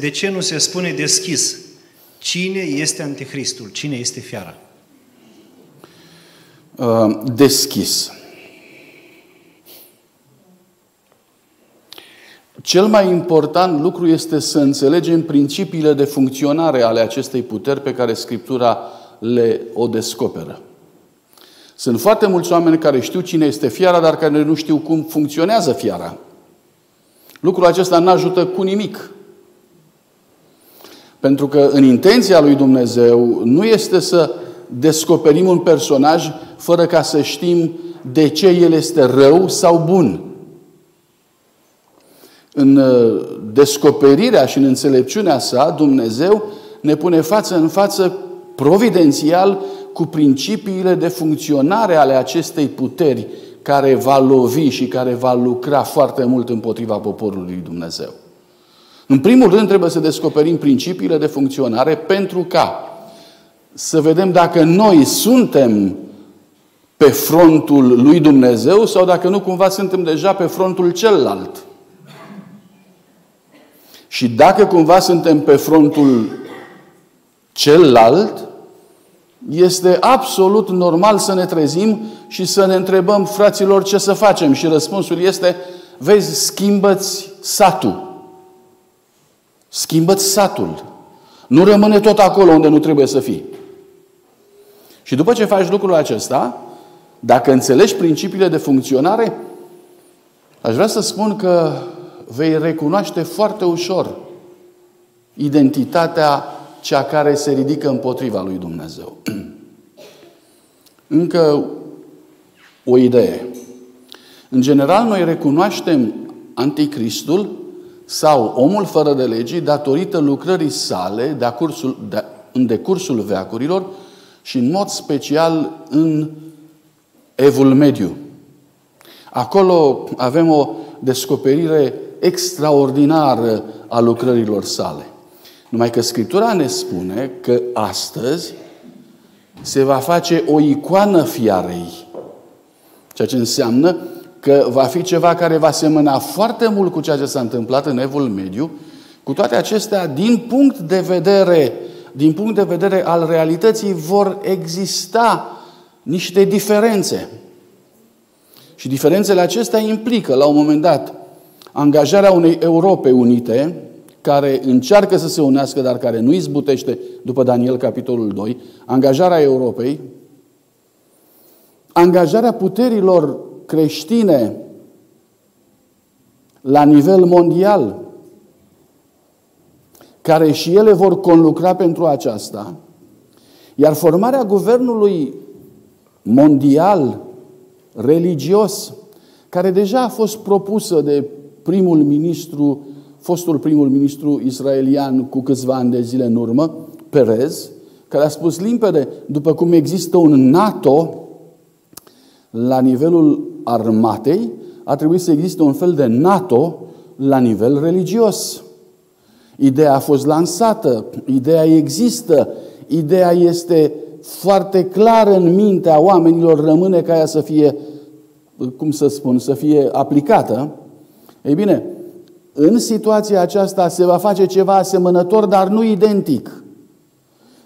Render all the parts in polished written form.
De ce nu se spune deschis cine este Antichristul, cine este fiara? Deschis. Cel mai important lucru este să înțelegem principiile de funcționare ale acestei puteri pe care Scriptura o descoperă. Sunt foarte mulți oameni care știu cine este fiara, dar care nu știu cum funcționează fiara. Lucrul acesta nu ajută cu nimic. Pentru că în intenția lui Dumnezeu nu este să descoperim un personaj fără ca să știm de ce el este rău sau bun. În descoperirea și în înțelepciunea sa, Dumnezeu ne pune față în față providențial cu principiile de funcționare ale acestei puteri care va lovi și care va lucra foarte mult împotriva poporului lui Dumnezeu. În primul rând trebuie să descoperim principiile de funcționare pentru ca să vedem dacă noi suntem pe frontul lui Dumnezeu sau dacă nu cumva suntem deja pe frontul celălalt. Și dacă cumva suntem pe frontul celălalt, este absolut normal să ne trezim și să ne întrebăm, fraților, ce să facem? Și răspunsul este, vezi, schimbă-ți satul. Schimbă-ți satul. Nu rămâne tot acolo unde nu trebuie să fii. Și după ce faci lucrul acesta, dacă înțelegi principiile de funcționare, aș vrea să spun că vei recunoaște foarte ușor identitatea cea care se ridică împotriva lui Dumnezeu. Încă o idee. În general, noi recunoaștem Anticristul sau omul fără de legii datorită lucrării sale în decursul veacurilor și în mod special în Evul Mediu. Acolo avem o descoperire extraordinară a lucrărilor sale. Numai că Scriptura ne spune că astăzi se va face o icoană fiarei. Ceea ce înseamnă că va fi ceva care va semăna foarte mult cu ceea ce s-a întâmplat în Evul Mediu. Cu toate acestea, din punct de vedere al realității, vor exista niște diferențe. Și diferențele acestea implică, la un moment dat, angajarea unei Europe unite, care încearcă să se unească, dar care nu izbutește, după Daniel, capitolul 2, angajarea Europei, angajarea puterilor creștine la nivel mondial, care și ele vor conlucra pentru aceasta, iar formarea guvernului mondial religios, care deja a fost propusă de fostul primul ministru israelian cu câțiva ani de zile în urmă, Perez, care a spus limpede, după cum există un NATO la nivelul armatei, a trebuit să existe un fel de NATO la nivel religios. Ideea a fost lansată, ideea există, ideea este foarte clară în mintea oamenilor, rămâne ca ea să fie, să fie aplicată. Ei bine, în situația aceasta se va face ceva asemănător, dar nu identic.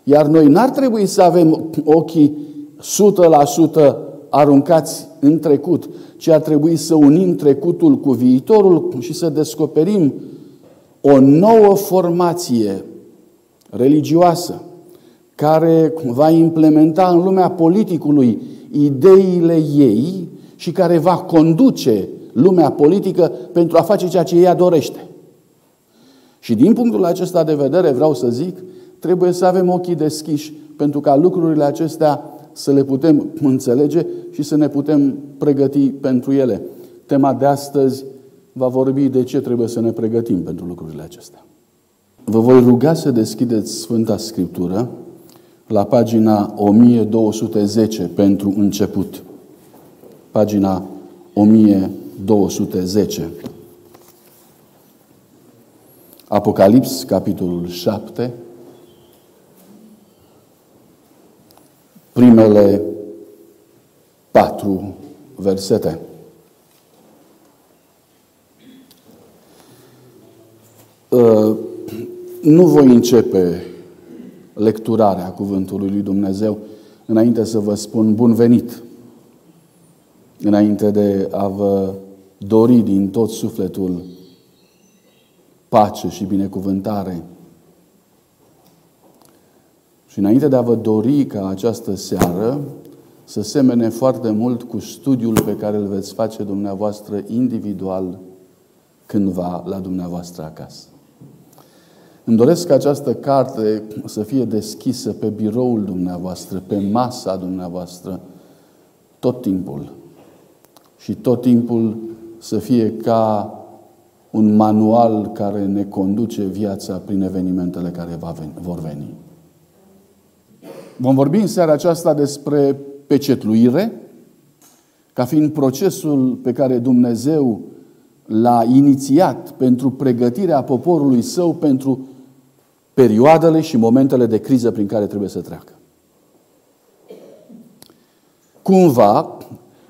Iar noi n-ar trebui să avem ochii 100% aruncați în trecut, ci ar trebui să unim trecutul cu viitorul și să descoperim o nouă formație religioasă care va implementa în lumea politicului ideile ei și care va conduce lumea politică pentru a face ceea ce ea dorește. Și din punctul acesta de vedere, vreau să zic, trebuie să avem ochii deschiși pentru ca lucrurile acestea să le putem înțelege și să ne putem pregăti pentru ele. Tema de astăzi va vorbi de ce trebuie să ne pregătim pentru lucrurile acestea. Vă voi ruga să deschideți Sfânta Scriptură la pagina 1210 pentru început. Pagina 1210. Apocalips, capitolul 7. Primele 4 versete. Nu voi începe lecturarea Cuvântului lui Dumnezeu înainte să vă spun bun venit, înainte de a vă dori din tot sufletul pace și binecuvântare și înainte de a vă dori ca această seară să semene foarte mult cu studiul pe care îl veți face dumneavoastră individual cândva la dumneavoastră acasă. Îmi doresc ca această carte să fie deschisă pe biroul dumneavoastră, pe masa dumneavoastră, tot timpul. Și tot timpul să fie ca un manual care ne conduce viața prin evenimentele care vor veni. Vom vorbi în seara aceasta despre pecetluire, ca fiind procesul pe care Dumnezeu l-a inițiat pentru pregătirea poporului său pentru perioadele și momentele de criză prin care trebuie să treacă. Cumva,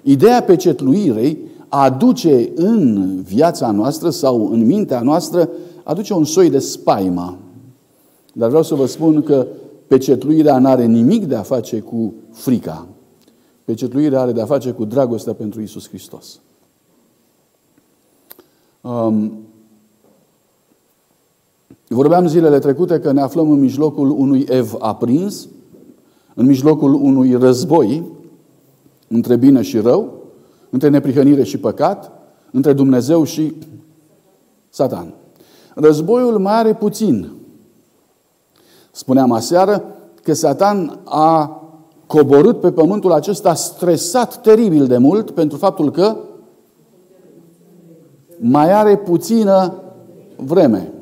ideea pecetluirei aduce în viața noastră sau în mintea noastră, aduce un soi de spaima. Dar vreau să vă spun că pecetluirea n-are nimic de a face cu frica. Pecetluirea are de a face cu dragostea pentru Iisus Hristos. Vorbeam zilele trecute că ne aflăm în mijlocul unui ev aprins, în mijlocul unui război între bine și rău, între neprihănire și păcat, între Dumnezeu și Satan. Războiul mai are puțin. Spuneam aseară că Satan a coborât pe pământul acesta stresat teribil de mult pentru faptul că mai are puțină vreme.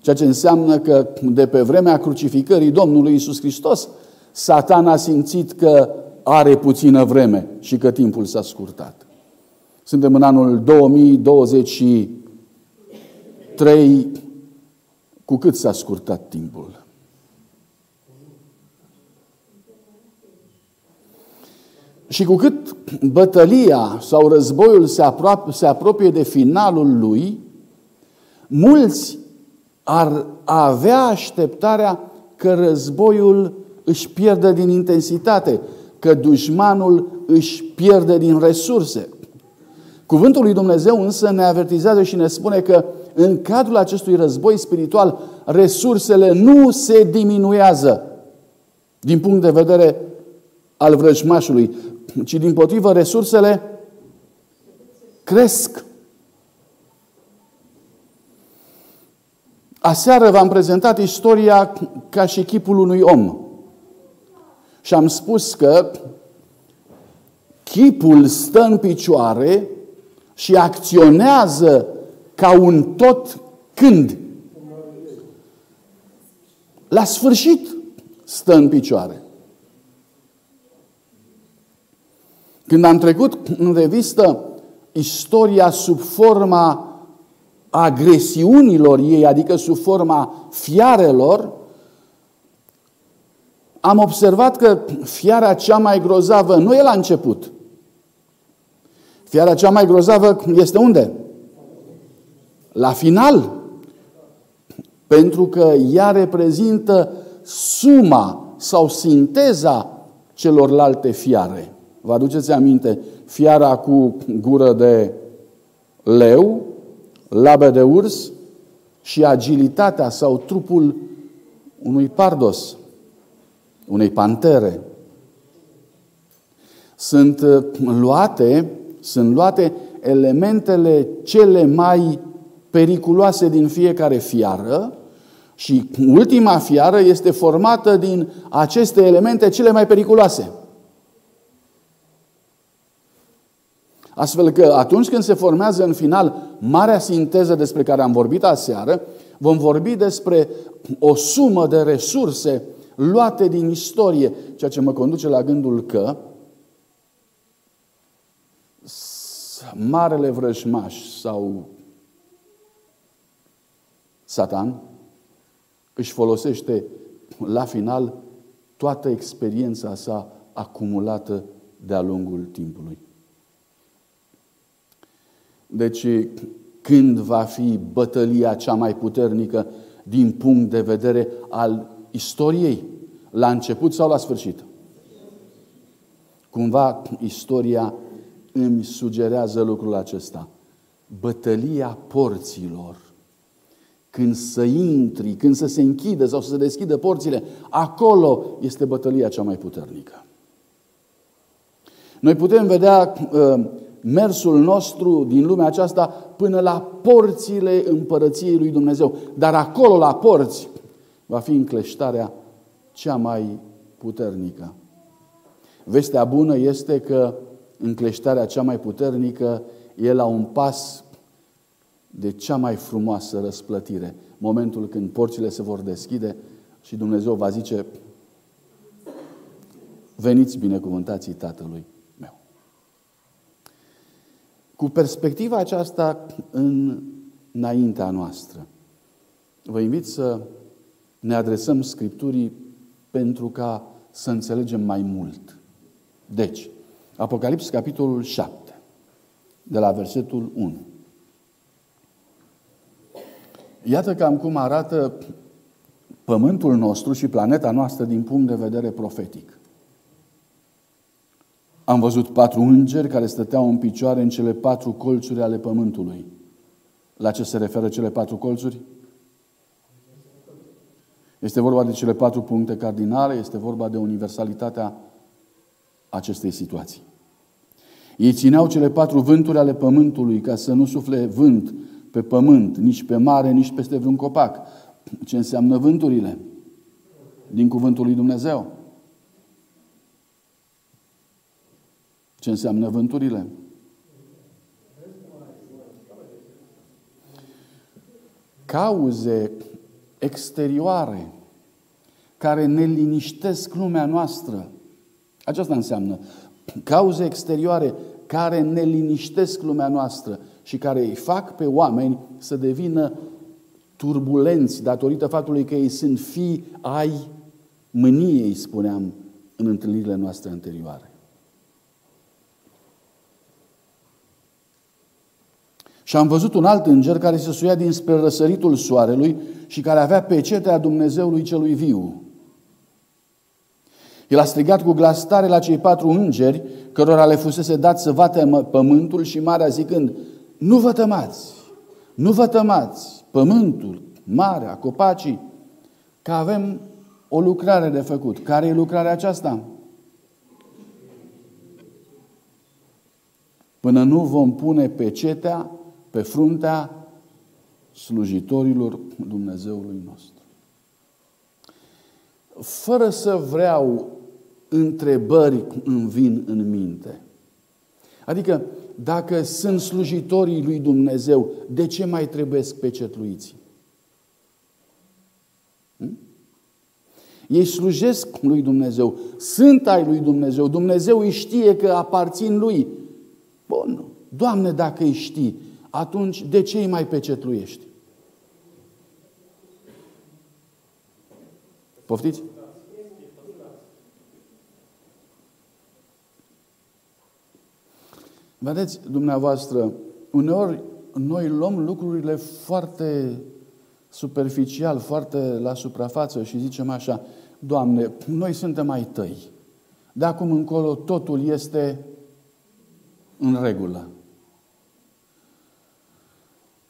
Ceea ce înseamnă că de pe vremea crucificării Domnului Iisus Hristos, Satan a simțit că are puțină vreme și că timpul s-a scurtat. Suntem în anul 2023. Cu cât s-a scurtat timpul? Și cu cât bătălia sau războiul se apropie de finalul lui, mulți ar avea așteptarea că războiul își pierde din intensitate, că dușmanul își pierde din resurse. Cuvântul lui Dumnezeu însă ne avertizează și ne spune că în cadrul acestui război spiritual, resursele nu se diminuează din punct de vedere al vrăjmașului, ci dimpotrivă resursele cresc. Aseară v-am prezentat istoria ca și chipul unui om. Și am spus că chipul stă în picioare și acționează ca un tot când? La sfârșit stă în picioare. Când am trecut în revistă istoria sub forma agresiunilor ei, adică sub forma fiarelor, am observat că fiara cea mai grozavă nu e la început. Fiara cea mai grozavă este unde? La final. Pentru că ea reprezintă suma sau sinteza celorlalte fiare. Vă aduceți aminte? Fiara cu gură de leu, labe de urs și agilitatea sau trupul unui pardos, unei pantere. Sunt luate elementele cele mai periculoase din fiecare fiară și ultima fiară este formată din aceste elemente cele mai periculoase. Astfel că atunci când se formează în final marea sinteză despre care am vorbit aseară, vom vorbi despre o sumă de resurse luate din istorie, ceea ce mă conduce la gândul că marele vrăjmaș sau Satan își folosește la final toată experiența sa acumulată de-a lungul timpului. Deci, când va fi bătălia cea mai puternică din punct de vedere al istoriei, la început sau la sfârșit. Cumva istoria îmi sugerează lucrul acesta. Bătălia porților. Când să intri, când să se închidă sau să se deschidă porțile, acolo este bătălia cea mai puternică. Noi putem vedea mersul nostru din lumea aceasta până la porțile împărăției lui Dumnezeu. Dar acolo, la porți, va fi încleștarea cea mai puternică. Vestea bună este că încleștarea cea mai puternică e la un pas de cea mai frumoasă răsplătire. Momentul când porțile se vor deschide și Dumnezeu va zice: veniți, binecuvântații Tatălui meu. Cu perspectiva aceasta înaintea noastră, vă invit să ne adresăm Scripturii pentru ca să înțelegem mai mult. Deci, Apocalips, capitolul 7, de la versetul 1. Iată cam cum arată pământul nostru și planeta noastră din punct de vedere profetic. Am văzut 4 îngeri care stăteau în picioare în cele 4 colțuri ale pământului. La ce se referă cele 4 colțuri? Este vorba de cele 4 puncte cardinale, este vorba de universalitatea acestei situații. Ei țineau cele 4 vânturi ale pământului ca să nu sufle vânt pe pământ, nici pe mare, nici peste vreun copac. Ce înseamnă vânturile? Din cuvântul lui Dumnezeu. Ce înseamnă vânturile? Cauze exterioare care ne liniștesc lumea noastră. Aceasta înseamnă cauze exterioare care ne liniștesc lumea noastră și care îi fac pe oameni să devină turbulenți datorită faptului că ei sunt fii ai mâniei, spuneam în întâlnirile noastre anterioare. Și am văzut un alt înger care se suia dinspre răsăritul soarelui și care avea pecetea Dumnezeului celui viu. El a strigat cu glas tare la cei 4 îngeri cărora le fusese dat să vată pământul și marea, zicând: nu vă tămați, nu vă tămați, pământul, marea, copacii, că avem o lucrare de făcut. Care e lucrarea aceasta? Până nu vom pune pecetea pe fruntea slujitorilor Dumnezeului nostru. Fără să vreau, întrebări îmi vin în minte. Adică, dacă sunt slujitorii lui Dumnezeu, de ce mai trebuiesc pecetluiți? Ei slujesc lui Dumnezeu, sunt ai lui Dumnezeu, Dumnezeu îi știe că aparțin lui. Bun, Doamne, dacă îi știi, atunci de ce îi mai pecetluiești? Poftiți? Vedeți, dumneavoastră, uneori noi luăm lucrurile foarte superficial, foarte la suprafață și zicem așa: Doamne, noi suntem ai Tăi. De acum încolo totul este în regulă.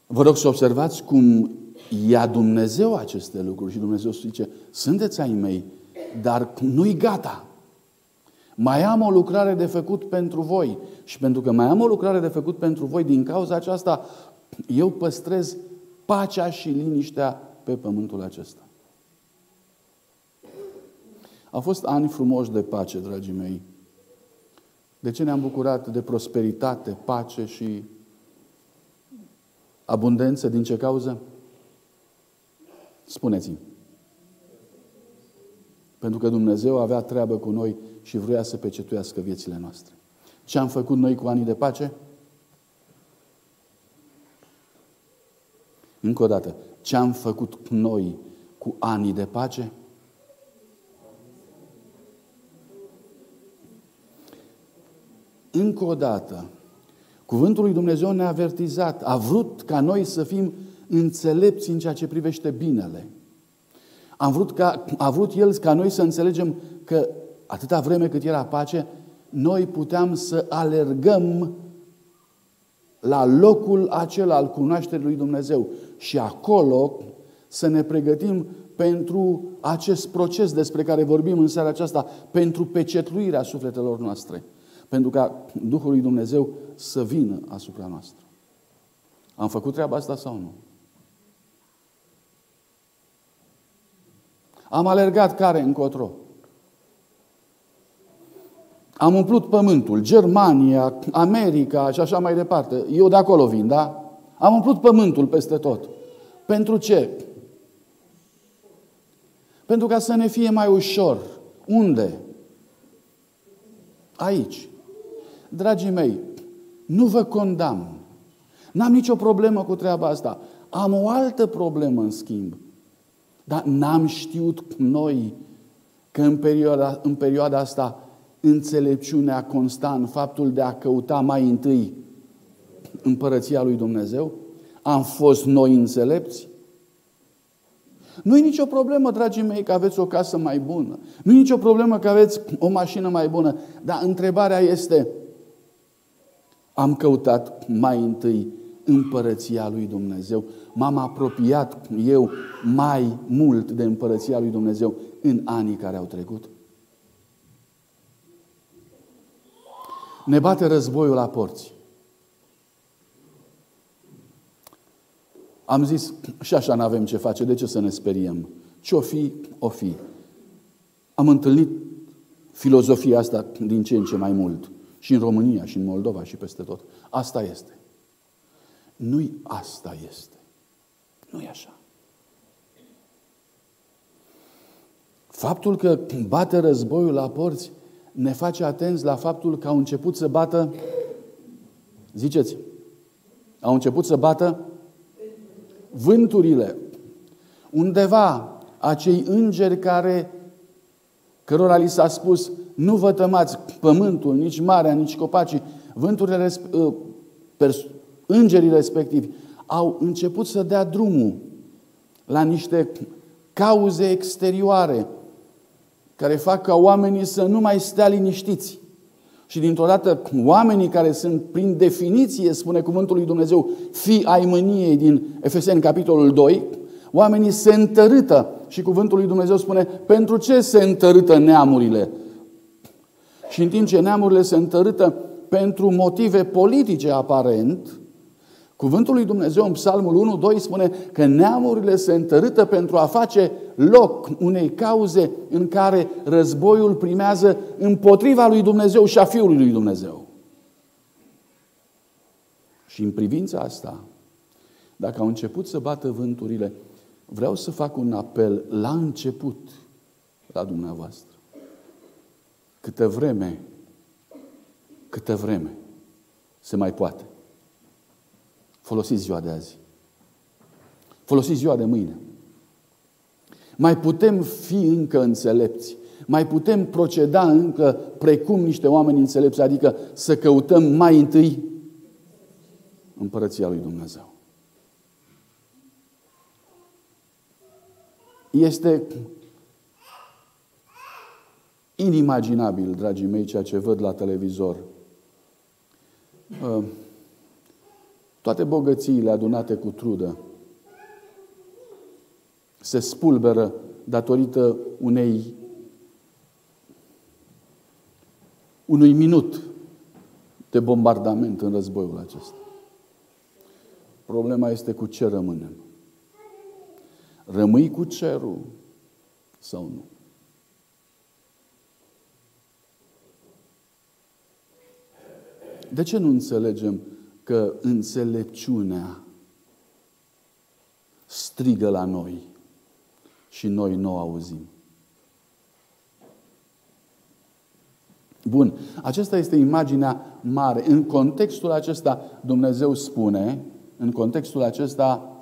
Vă rog să observați cum ia Dumnezeu aceste lucruri și Dumnezeu zice: sunteți ai mei, dar nu-i gata. Mai am o lucrare de făcut pentru voi. Și pentru că mai am o lucrare de făcut pentru voi, din cauza aceasta, eu păstrez pacea și liniștea pe pământul acesta. Au fost ani frumoși de pace, dragii mei. De ce ne-am bucurat de prosperitate, pace și abundență? Din ce cauză? Spuneți-mi. Pentru că Dumnezeu avea treabă cu noi și vrea să pecetuiască viețile noastre. Ce am făcut noi cu anii de pace? Încă o dată. Ce am făcut noi cu anii de pace? Încă o dată. Cuvântul lui Dumnezeu ne-a avertizat. A vrut ca noi să fim înțelepți în ceea ce privește binele. A vrut El ca noi să înțelegem că atâta vreme cât era pace, noi puteam să alergăm la locul acela al cunoașterii lui Dumnezeu și acolo să ne pregătim pentru acest proces despre care vorbim în seara aceasta, pentru pecetluirea sufletelor noastre, pentru ca Duhul lui Dumnezeu să vină asupra noastră. Am făcut treaba asta sau nu? Am alergat care încotro? Am umplut pământul, Germania, America și așa mai departe. Eu de acolo vin, da? Am umplut pământul peste tot. Pentru ce? Pentru ca să ne fie mai ușor. Unde? Aici. Dragii mei, nu vă condamn. N-am nicio problemă cu treaba asta. Am o altă problemă, în schimb. Dar n-am știut noi că în perioada asta înțelepciunea consta în faptul de a căuta mai întâi împărăția lui Dumnezeu? Am fost noi înțelepți? Nu-i nicio problemă, dragii mei, că aveți o casă mai bună. Nu-i nicio problemă că aveți o mașină mai bună. Dar întrebarea este, am căutat mai întâi împărăția lui Dumnezeu? M-am apropiat eu mai mult de împărăția lui Dumnezeu în anii care au trecut? Ne bate războiul la porți. Am zis, și așa n-avem ce face, de ce să ne speriem? Ce-o fi, o fi. Am întâlnit filozofia asta din ce în ce mai mult. Și în România, și în Moldova, și peste tot. Asta este. Nu-i asta este. Nu-i așa. Faptul că bate războiul la porți ne face atenți la faptul că au început să bată, ziceți, au început să bată vânturile. Undeva acei îngeri cărora li s-a spus nu vă tămați pământul, nici marea, nici copacii, vânturile, îngerii respectivi au început să dea drumul la niște cauze exterioare care fac ca oamenii să nu mai stea liniștiți. Și dintr-o dată, oamenii care sunt, prin definiție, spune cuvântul lui Dumnezeu, fii ai mâniei din Efeseni, capitolul 2, oamenii se întărâtă și cuvântul lui Dumnezeu spune, pentru ce se întărâtă neamurile? Și în timp ce neamurile se întărâtă pentru motive politice, aparent, cuvântul lui Dumnezeu în Psalmul 1:2 spune că neamurile se întărâtă pentru a face loc unei cauze în care războiul primează împotriva lui Dumnezeu și a Fiului lui Dumnezeu. Și în privința asta, dacă au început să bată vânturile, vreau să fac un apel la început la dumneavoastră. Câtă vreme se mai poate. Folosiți ziua de azi. Folosiți ziua de mâine. Mai putem fi încă înțelepți. Mai putem proceda încă precum niște oameni înțelepți, adică să căutăm mai întâi împărăția lui Dumnezeu. Este inimaginabil, dragii mei, ceea ce văd la televizor. Toate bogățiile adunate cu trudă se spulberă datorită unui minut de bombardament în războiul acesta. Problema este cu ce rămânem. Rămâi cu cerul sau nu? De ce nu înțelegem că înțelepciunea strigă la noi și noi nu o auzim? Bun, aceasta este imaginea mare. În contextul acesta Dumnezeu spune, în contextul acesta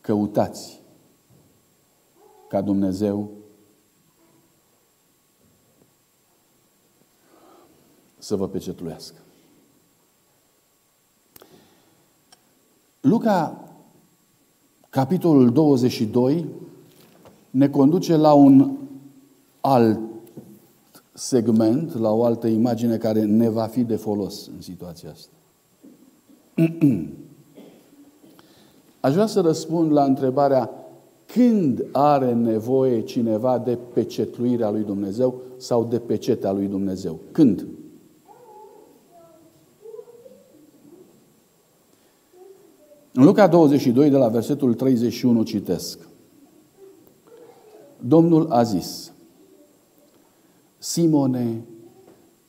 căutați ca Dumnezeu să vă pecetluiască. Luca, capitolul 22, ne conduce la un alt segment, la o altă imagine care ne va fi de folos în situația asta. Aș vrea să răspund la întrebarea când are nevoie cineva de pecetluirea lui Dumnezeu sau de pecetea lui Dumnezeu. Când? În Luca 22, de la versetul 31, citesc. Domnul a zis: Simone,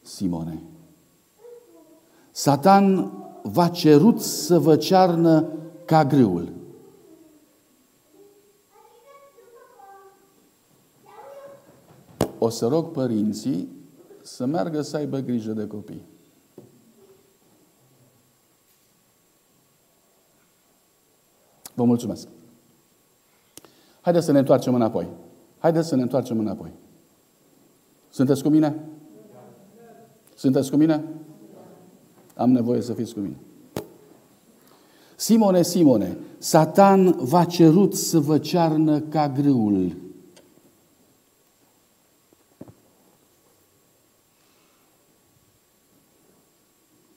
Simone, Satan v-a cerut să vă cearnă ca grâul. O să rog părinții să meargă să aibă grijă de copii. Vă mulțumesc. Haideți să ne întoarcem înapoi. Haideți să ne întoarcem înapoi. Sunteți cu mine? Sunteți cu mine? Am nevoie să fiți cu mine. Simone, Simone, Satan v-a cerut să vă cearnă ca grâul.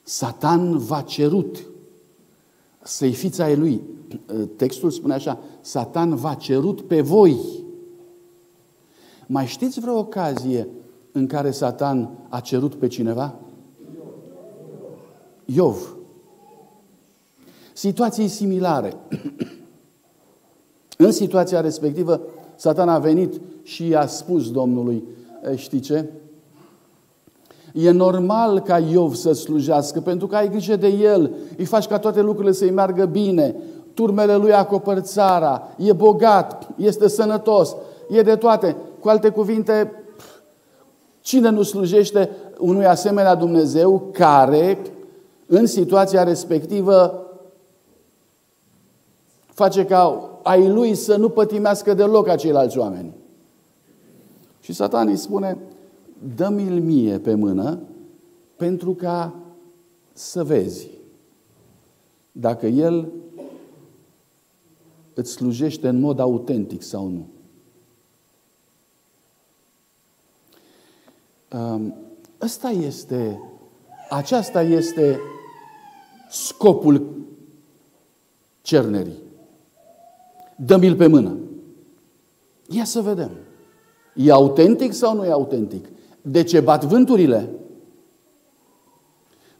Satan v-a cerut să-i fiți ai lui. Textul spune așa: Satan v-a cerut pe voi. Mai știți vreo ocazie în care Satan a cerut pe cineva? Iov. Situații similare. În situația respectivă, Satan a venit și i-a spus Domnului: știi ce? E normal ca Iov să slujească, pentru că ai grijă de el, îi faci ca toate lucrurile să-i meargă bine, turmele lui acopăr țara, e bogat, este sănătos, e de toate. Cu alte cuvinte, cine nu slujește unui asemenea Dumnezeu care, în situația respectivă, face ca ai lui să nu pătimească deloc aceilalți oameni. Și Satan îi spune: dă-mi-l mie pe mână pentru ca să vezi dacă el îți slujește în mod autentic sau nu. Aceasta este scopul cernerii. Dă-mi-l pe mână. Ia să vedem. E autentic sau nu e autentic? De ce bat vânturile?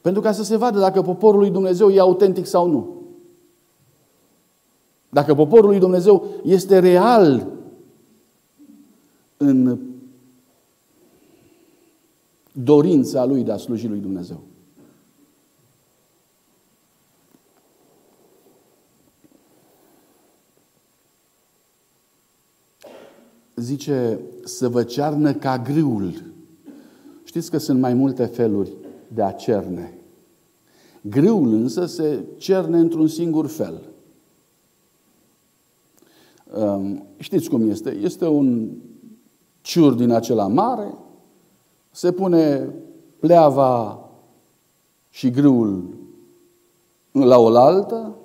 Pentru ca să se vadă dacă poporul lui Dumnezeu e autentic sau nu. Dacă poporul lui Dumnezeu este real în dorința lui de a sluji lui Dumnezeu. Zice să vă cearnă ca grâul. Știți că sunt mai multe feluri de a cerne. Grâul însă se cerne într-un singur fel. Știți cum este? Este un ciur din acela mare, se pune pleava și grâul la oaltă.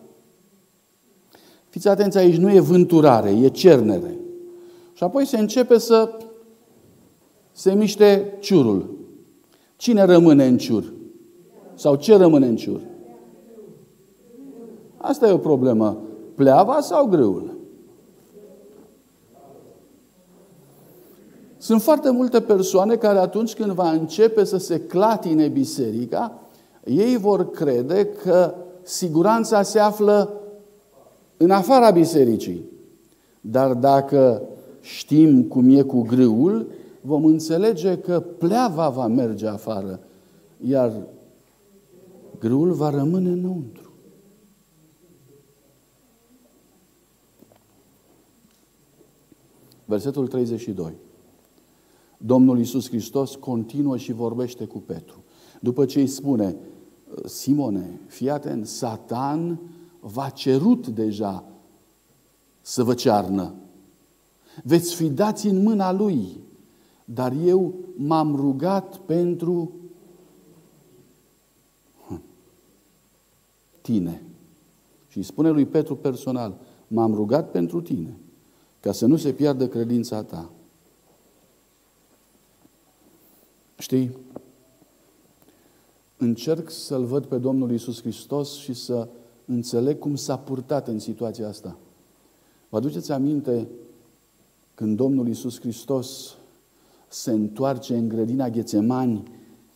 Fiți atenți aici, nu e vânturare, e cernere. Și apoi se începe să se miște ciurul. Cine rămâne în ciur? Sau ce rămâne în ciur? Asta e o problemă. Pleava sau grâul? Sunt foarte multe persoane care atunci când va începe să se clatine biserica, ei vor crede că siguranța se află în afara bisericii. Dar dacă știm cum e cu grâul, vom înțelege că pleava va merge afară, iar grâul va rămâne înăuntru. Versetul 32. Domnul Iisus Hristos continuă și vorbește cu Petru. După ce îi spune: Simone, fii atent, Satan v-a cerut deja să vă cearnă. Veți fi dați în mâna lui. Dar eu m-am rugat pentru tine și îi spune lui Petru personal, m-am rugat pentru tine, ca să nu se piardă credința ta. Știi? Încerc să-L văd pe Domnul Iisus Hristos și să înțeleg cum s-a purtat în situația asta. Vă aduceți aminte când Domnul Iisus Hristos se întoarce în grădina Ghețemani,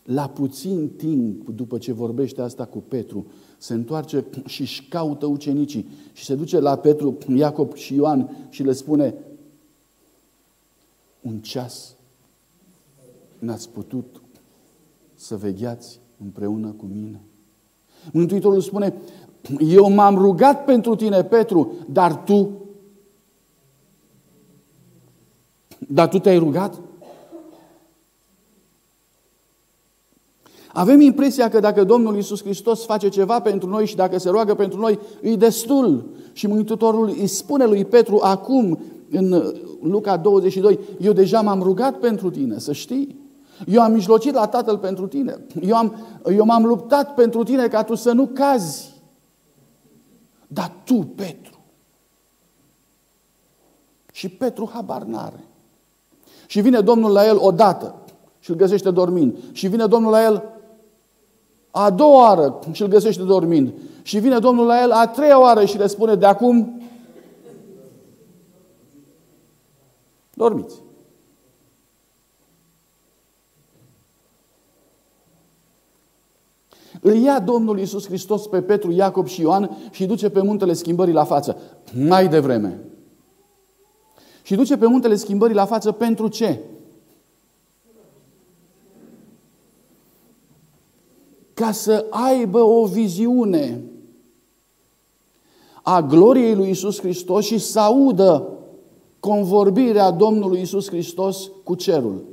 la puțin timp după ce vorbește asta cu Petru, se întoarce și își caută ucenicii și se duce la Petru, Iacob și Ioan și le spune, un ceas n-ați putut să vegheați împreună cu mine. Mântuitorul spune, eu m-am rugat pentru tine, Petru, dar tu te-ai rugat? Avem impresia că dacă Domnul Iisus Hristos face ceva pentru noi și dacă se roagă pentru noi, îi destul. Și Mântuitorul îi spune lui Petru acum, în Luca 22, eu deja m-am rugat pentru tine, să știi. Eu am mijlocit la Tatăl pentru tine. Eu m-am luptat pentru tine ca tu să nu cazi. Dar tu, Petru. Și Petru habar n-are. Și vine Domnul la el odată și îl găsește dormind. Și vine Domnul la el a doua oară și îl găsește dormind. Și vine Domnul la el a treia oară și le spune, de acum dormiți. Îl ia Domnul Iisus Hristos pe Petru, Iacob și Ioan și duce pe muntele schimbării la față. Mai devreme. Și duce pe muntele schimbării la față pentru ce? Ca să aibă o viziune a gloriei lui Iisus Hristos și să audă convorbirea Domnului Iisus Hristos cu cerul.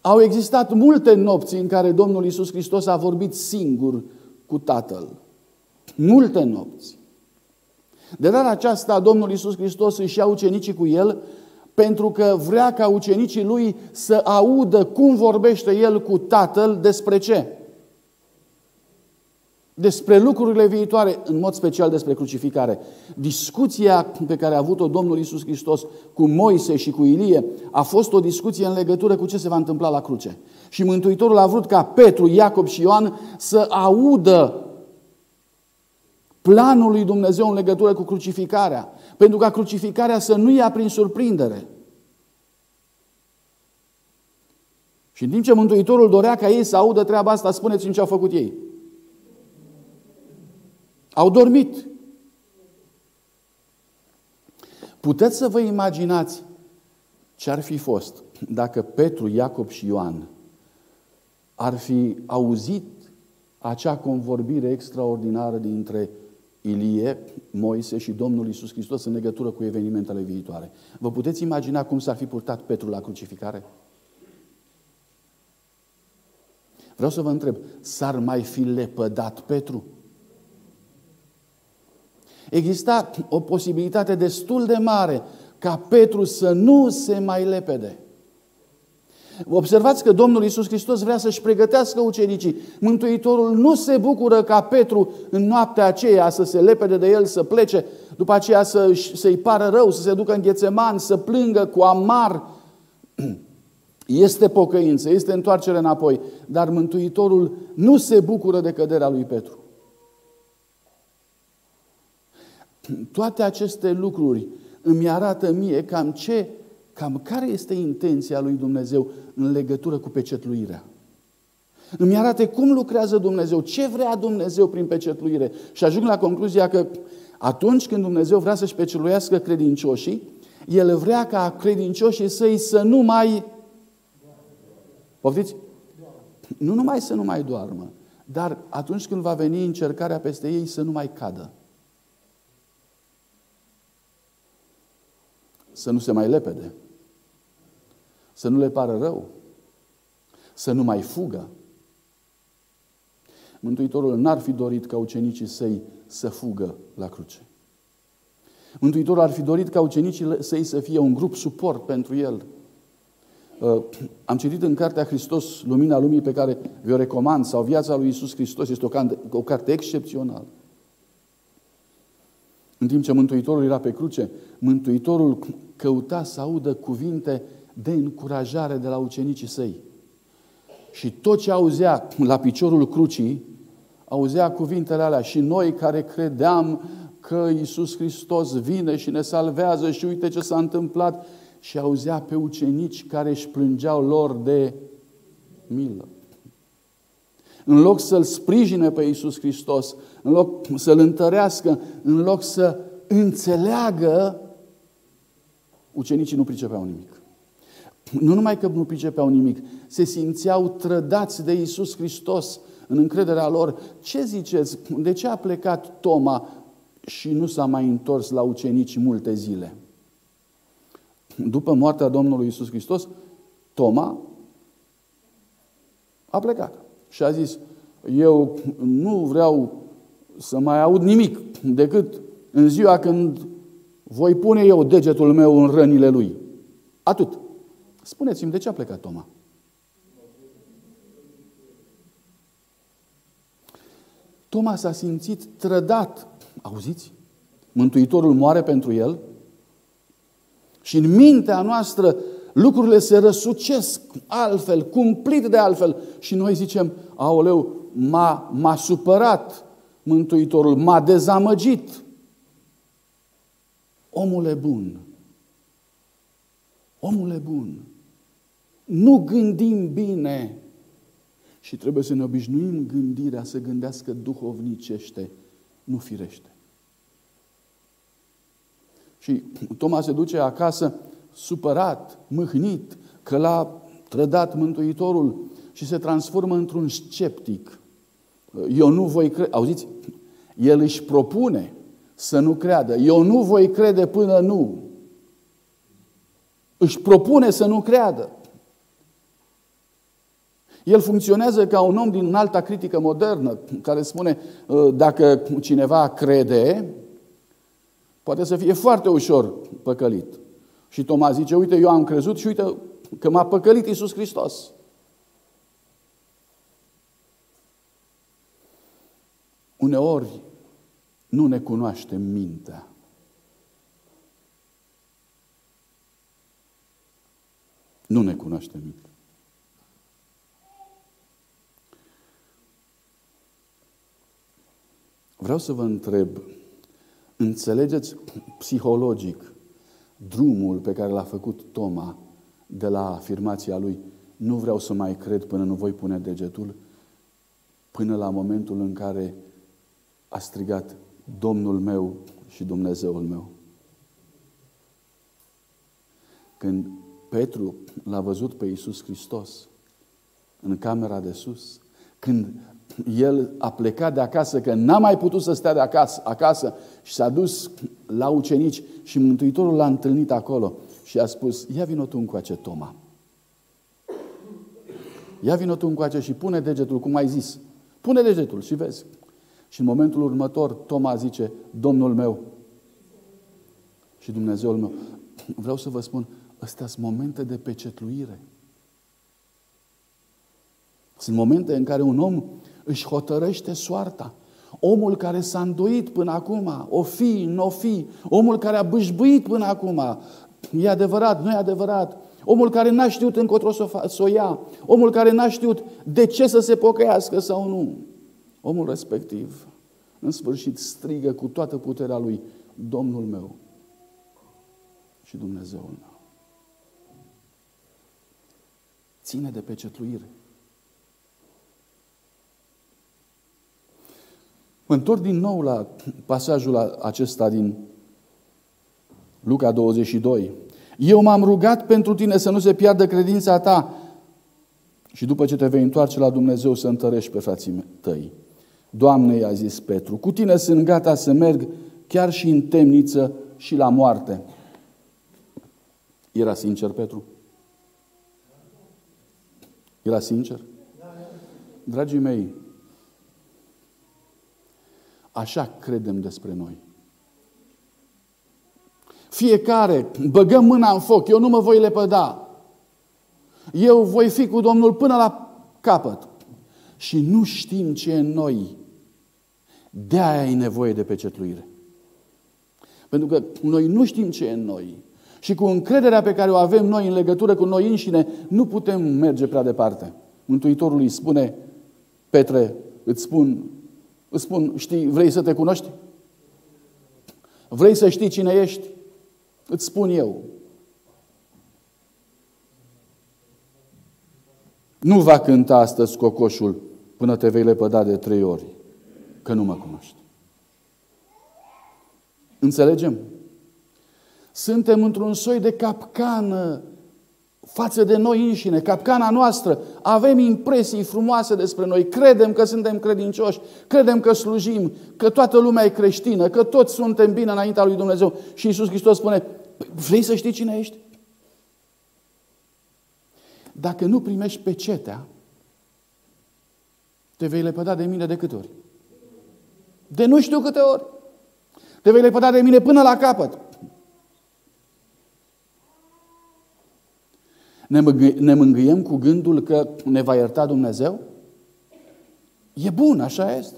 Au existat multe nopți în care Domnul Iisus Hristos a vorbit singur cu Tatăl. Multe nopți. De data aceasta, Domnul Iisus Hristos își ia ucenicii cu el pentru că vrea ca ucenicii lui să audă cum vorbește el cu Tatăl despre ce? Despre lucrurile viitoare, în mod special despre crucificare. Discuția pe care a avut-o Domnul Iisus Hristos cu Moise și cu Ilie a fost o discuție în legătură cu ce se va întâmpla la cruce. Și Mântuitorul a vrut ca Petru, Iacob și Ioan să audă planul lui Dumnezeu în legătură cu crucificarea, pentru ca crucificarea să nu ia prin surprindere. Și în timp ce Mântuitorul dorea ca ei să audă treaba asta, spuneți-mi ce au făcut ei. Au dormit. Puteți să vă imaginați ce ar fi fost dacă Petru, Iacob și Ioan ar fi auzit acea convorbire extraordinară dintre Ilie, Moise și Domnul Iisus Hristos în legătură cu evenimentele viitoare. Vă puteți imagina cum s-ar fi purtat Petru la crucificare? Vreau să vă întreb, s-ar mai fi lepădat Petru? Exista o posibilitate destul de mare ca Petru să nu se mai lepede. Observați că Domnul Iisus Hristos vrea să-și pregătească ucenicii. Mântuitorul nu se bucură ca Petru în noaptea aceea să se lepede de el, să plece, după aceea să-i pară rău, să se ducă în Ghețemani, să plângă cu amar. Este pocăință, este întoarcere înapoi, dar Mântuitorul nu se bucură de căderea lui Petru. Toate aceste lucruri îmi arată mie cam care este intenția lui Dumnezeu în legătură cu pecetluirea. Îmi arată cum lucrează Dumnezeu, ce vrea Dumnezeu prin pecetluire. Și ajung la concluzia că atunci când Dumnezeu vrea să-și pecetluiască credincioșii, El vrea ca credincioșii săi să nu mai... Poftiți? Nu numai să nu mai doarmă, dar atunci când va veni încercarea peste ei să nu mai cadă. Să nu se mai lepede, să nu le pară rău, să nu mai fugă. Mântuitorul n-ar fi dorit ca ucenicii săi să fugă la cruce. Mântuitorul ar fi dorit ca ucenicii săi să fie un grup suport pentru el. Am citit în cartea Hristos, Lumina Lumii, pe care vi-o recomand, sau Viața lui Iisus Hristos, este o carte excepțională. În timp ce Mântuitorul era pe cruce, Mântuitorul căuta să audă cuvinte de încurajare de la ucenicii săi. Și tot ce auzea la piciorul crucii, auzea cuvintele alea. Și noi care credeam că Iisus Hristos vine și ne salvează și uite ce s-a întâmplat. Și auzea pe ucenici care își plângeau lor de milă. În loc să-L sprijine pe Iisus Hristos, în loc să-L întărească, în loc să înțeleagă, ucenicii nu pricepeau nimic. Nu numai că nu pricepeau nimic, se simțeau trădați de Iisus Hristos în încrederea lor. Ce ziceți? De ce a plecat Toma și nu s-a mai întors la ucenici multe zile? După moartea Domnului Iisus Hristos, Toma a plecat și a zis: eu nu vreau să mai aud nimic decât în ziua când voi pune eu degetul meu în rănile lui. Atât. Spuneți-mi, de ce a plecat Toma? Toma s-a simțit trădat. Auziți? Mântuitorul moare pentru el. Și în mintea noastră lucrurile se răsucesc altfel, cumplit de altfel. Și noi zicem: aoleu, m-a supărat Mântuitorul, m-a dezamăgit. Omule bun, omule bun, nu gândim bine. Și trebuie să ne obișnuim gândirea să gândească duhovnicește, nu firește. Și Toma se duce acasă supărat, mâhnit, că l-a trădat Mântuitorul și se transformă într-un sceptic. Eu nu voi crede. Auziți? El își propune să nu creadă. Eu nu voi crede până nu. Își propune să nu creadă. El funcționează ca un om din înalta critică modernă, care spune: dacă cineva crede, poate să fie foarte ușor păcălit. Și Toma zice: uite, eu am crezut și uite că m-a păcălit Iisus Hristos. Uneori nu ne cunoaștem mintea. Nu ne cunoaștem mintea. Vreau să vă întreb: înțelegeți psihologic drumul pe care l-a făcut Toma de la afirmația lui "nu vreau să mai cred până nu voi pune degetul" până la momentul în care a strigat: Domnul meu și Dumnezeul meu. Când Petru l-a văzut pe Iisus Hristos în camera de sus, când el a plecat de acasă, că n-a mai putut să stea de acasă, și s-a dus la ucenici și Mântuitorul l-a întâlnit acolo și a spus: ia vino tu încoace, Toma. Ia vino tu încoace și pune degetul, cum ai zis. Pune degetul și vezi. Și în momentul următor Toma zice: Domnul meu și Dumnezeul meu. Vreau să vă spun, astea sunt momente de pecetluire. Sunt momente în care un om își hotărăște soarta. Omul care s-a îndoit până acum, o fi, n-o fi. Omul care a bâșbuit până acum, e adevărat, nu e adevărat. Omul care n-a știut încotro să o ia. Omul care n-a știut de ce să se pocăiască sau nu. Omul respectiv, în sfârșit, strigă cu toată puterea lui: Domnul meu și Dumnezeul meu. Ține de pecetluire. Mă întorc din nou la pasajul acesta din Luca 22. Eu m-am rugat pentru tine să nu se piardă credința ta și după ce te vei întoarce la Dumnezeu să întărești pe frații tăi. Doamne, i-a zis Petru, cu tine sunt gata să merg chiar și în temniță și la moarte. Era sincer Petru? Era sincer? Dragii mei, așa credem despre noi. Fiecare băgăm mâna în foc: eu nu mă voi lepăda. Eu voi fi cu Domnul până la capăt. Și nu știm ce e în noi. De-aia ai nevoie de pecetluire. Pentru că noi nu știm ce e în noi. Și cu încrederea pe care o avem noi în legătură cu noi înșine, nu putem merge prea departe. Mântuitorul îi spune, Petre, îți spun, știi, vrei să te cunoști? Vrei să știi cine ești? Îți spun eu. Nu va cânta astăzi cocoșul până te vei lepăda de 3 ori, că nu mă cunoști. Înțelegem? Suntem într-un soi de capcană față de noi înșine, capcana noastră. Avem impresii frumoase despre noi, credem că suntem credincioși, credem că slujim, că toată lumea e creștină, că toți suntem bine înaintea lui Dumnezeu. Și Iisus Hristos spune, vrei să știi cine ești? Dacă nu primești pecetea, te vei lepăda de mine de câte ori? De nu știu câte ori. Te vei lepăda de mine până la capăt. Ne mângâiem cu gândul că ne va ierta Dumnezeu? E bun, așa este.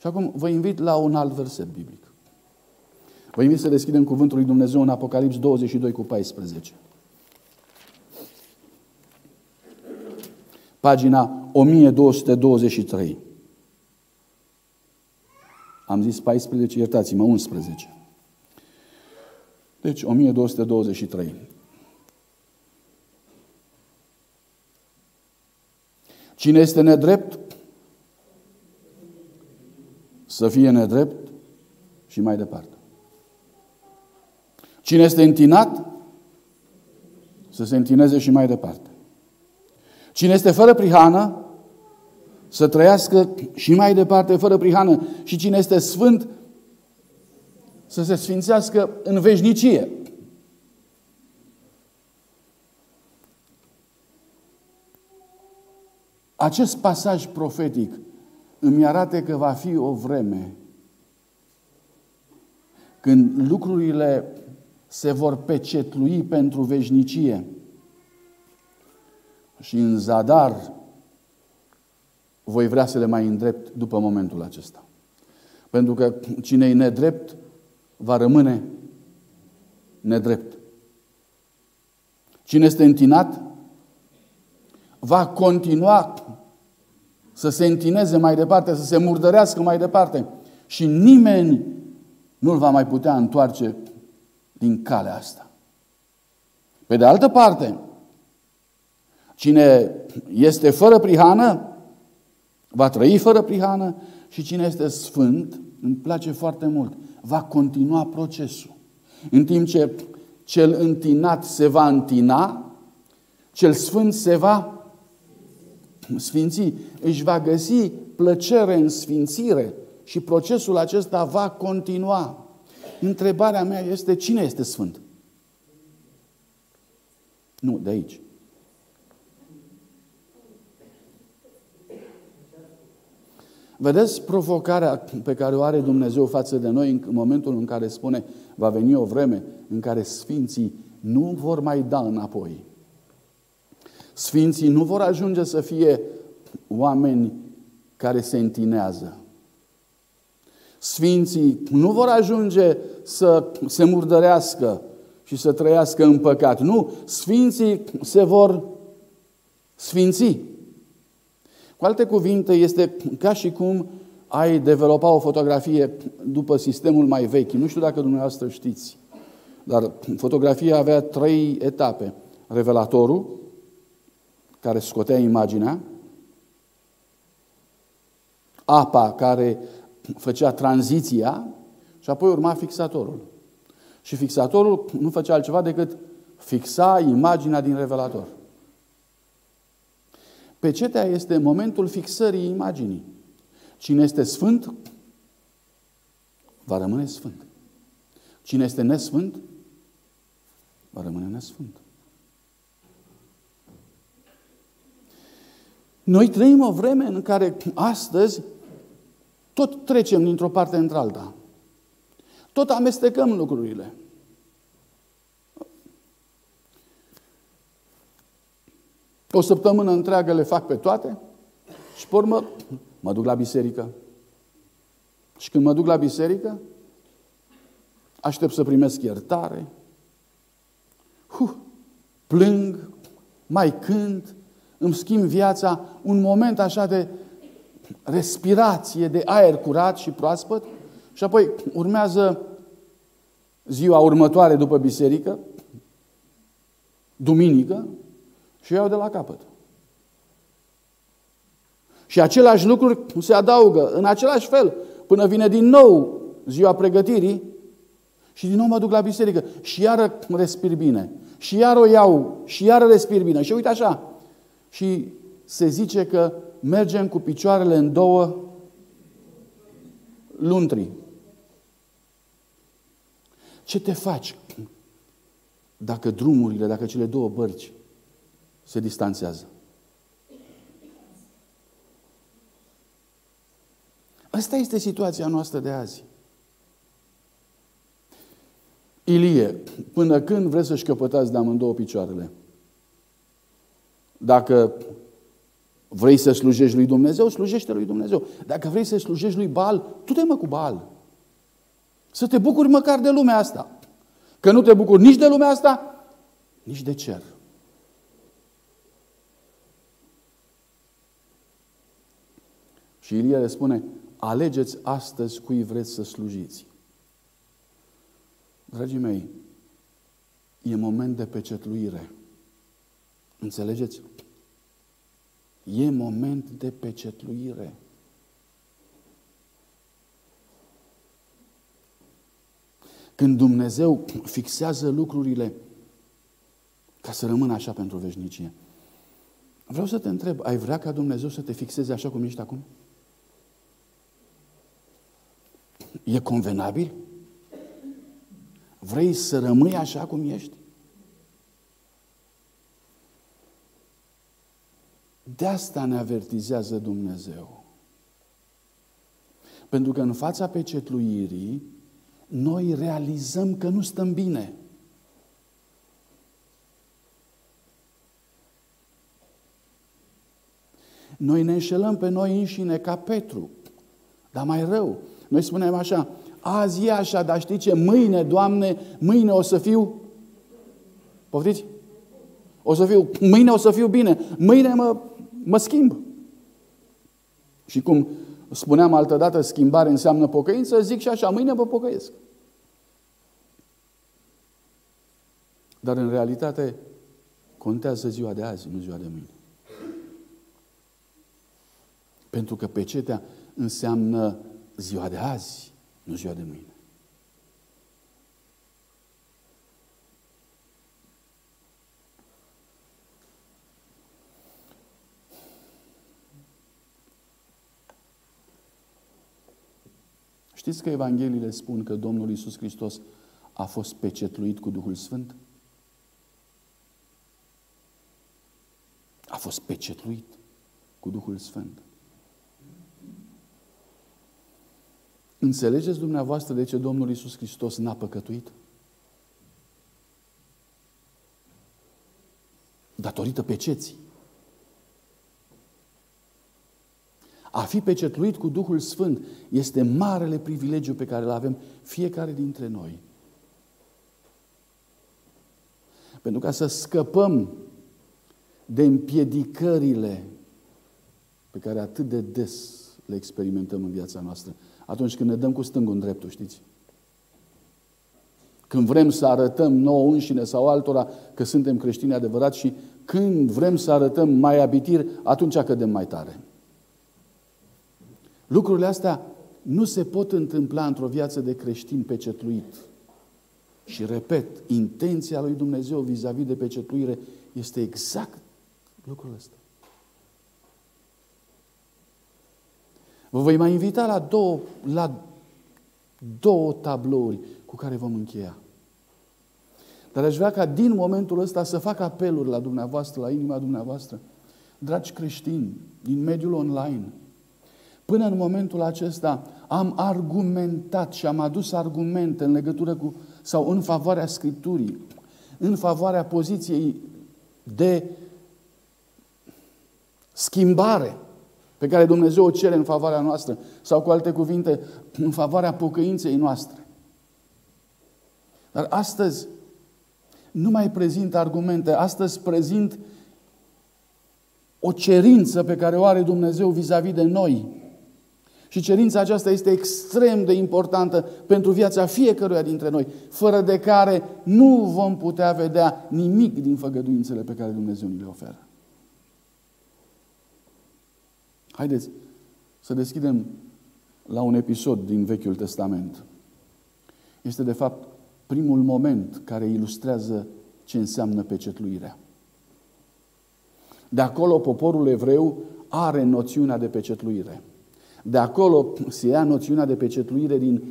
Și acum vă invit la un alt verset biblic. Vă invit să deschidem cuvântul lui Dumnezeu în Apocalips 22:14. Pagina 1223. Am zis 14, iertați-mă, 11. Deci 1223. Cine este nedrept? Să fie nedrept și mai departe. Cine este întinat? Să se întineze și mai departe. Cine este fără prihană? Să trăiască și mai departe fără prihană. Și cine este sfânt? Să se sfințească în veșnicie. Acest pasaj profetic îmi arată că va fi o vreme când lucrurile se vor pecetlui pentru veșnicie. Și în zadar voi vrea să le mai îndrept după momentul acesta. Pentru că cine e nedrept va rămâne nedrept. Cine este întinat va continua să se întineze mai departe, să se murdărească mai departe. Și nimeni nu-l va mai putea întoarce din calea asta. Pe de altă parte, cine este fără prihană, va trăi fără prihană și cine este sfânt, îmi place foarte mult, va continua procesul. În timp ce cel întinat se va întina, cel sfânt se va sfinți. Își va găsi plăcere în sfințire și procesul acesta va continua. Întrebarea mea este, cine este sfânt? Nu, de aici. Vedeți provocarea pe care o are Dumnezeu față de noi în momentul în care spune va veni o vreme în care sfinții nu vor mai da înapoi. Sfinții nu vor ajunge să fie oameni care se întinează. Sfinții nu vor ajunge să se murdărească și să trăiască în păcat. Nu, sfinții se vor sfinți. Cu alte cuvinte, este ca și cum ai dezvolta o fotografie după sistemul mai vechi. Nu știu dacă dumneavoastră știți, dar fotografia avea 3 etape. Revelatorul, care scotea imaginea, apa care făcea tranziția și apoi urma fixatorul. Și fixatorul nu făcea altceva decât fixa imaginea din revelator. Pecetea este momentul fixării imaginii. Cine este sfânt, va rămâne sfânt. Cine este nesfânt, va rămâne nesfânt. Noi trăim o vreme în care astăzi tot trecem dintr-o parte într-alta. Tot amestecăm lucrurile. O săptămână întreagă le fac pe toate și pe urmă mă duc la biserică. Și când mă duc la biserică, aștept să primesc iertare, plâng, mai cânt, îmi schimb viața, un moment așa de respirație, de aer curat și proaspăt, și apoi urmează ziua următoare după biserică, duminică, și iau de la capăt. Și același lucruri se adaugă în același fel, până vine din nou ziua pregătirii și din nou mă duc la biserică și iară respir bine. Și iar o iau și iară respir bine. Și uite așa. Și se zice că mergem cu picioarele în două luntri. Ce te faci dacă drumurile, dacă cele două bărci se distanțează? Asta este situația noastră de azi. Ilie, până când vreți să-și căpătați de amândouă picioarele? Dacă vrei să slujești lui Dumnezeu, slujește lui Dumnezeu. Dacă vrei să slujești lui Baal, tu te mă cu Baal. Să te bucuri măcar de lumea asta. Că nu te bucuri nici de lumea asta, nici de cer. Și Ilie le spune, alegeți astăzi cui vreți să slujiți. Dragii mei, e moment de pecetluire. Înțelegeți? E moment de pecetluire. Când Dumnezeu fixează lucrurile ca să rămână așa pentru veșnicie. Vreau să te întreb, ai vrea ca Dumnezeu să te fixeze așa cum ești acum? E convenabil? Vrei să rămâi așa cum ești? De asta ne avertizează Dumnezeu. Pentru că în fața pecetluirii, noi realizăm că nu stăm bine. Noi ne înșelăm pe noi înșine ca Petru, dar mai rău. Noi spunem așa, azi e așa, dar știi ce? Mâine, Doamne, mâine o să fiu... Poftiți? Mâine o să fiu bine. Mâine mă schimb. Și cum spuneam altădată, schimbare înseamnă pocăință, zic și așa, mâine vă pocăiesc. Dar în realitate contează ziua de azi, nu ziua de mâine. Pentru că pecetea înseamnă ziua de azi, nu ziua de mâine. Știți că Evangheliile spun că Domnul Iisus Hristos a fost pecetluit cu Duhul Sfânt? A fost pecetluit cu Duhul Sfânt. Înțelegeți dumneavoastră de ce Domnul Iisus Hristos n-a păcătuit? Datorită peceții. A fi pecetluit cu Duhul Sfânt este marele privilegiu pe care îl avem fiecare dintre noi. Pentru ca să scăpăm de împiedicările pe care atât de des le experimentăm în viața noastră. Atunci când ne dăm cu stângul în dreptul, știți? Când vrem să arătăm nouă înșine sau altora că suntem creștini adevărați și când vrem să arătăm mai abitir, atunci cădem mai tare. Lucrurile astea nu se pot întâmpla într-o viață de creștin pecetluit. Și repet, intenția lui Dumnezeu vis-a-vis de pecetluire este exact lucrul ăsta. Vă voi mai invita la două tablouri cu care vom încheia. Dar aș vrea ca din momentul ăsta să fac apeluri la dumneavoastră, la inima dumneavoastră. Dragi creștini, din mediul online, până în momentul acesta am argumentat și am adus argumente în legătură cu, sau în favoarea Scripturii, în favoarea poziției de schimbare pe care Dumnezeu o cere în favoarea noastră sau, cu alte cuvinte, în favoarea pocăinței noastre. Dar astăzi nu mai prezint argumente, astăzi prezint o cerință pe care o are Dumnezeu vis-a-vis de noi. Și cerința aceasta este extrem de importantă pentru viața fiecăruia dintre noi, fără de care nu vom putea vedea nimic din făgăduințele pe care Dumnezeu ni le oferă. Haideți să deschidem la un episod din Vechiul Testament. Este, de fapt, primul moment care ilustrează ce înseamnă pecetluirea. De acolo poporul evreu are noțiunea de pecetluire. De acolo se ia noțiunea de pecetluire din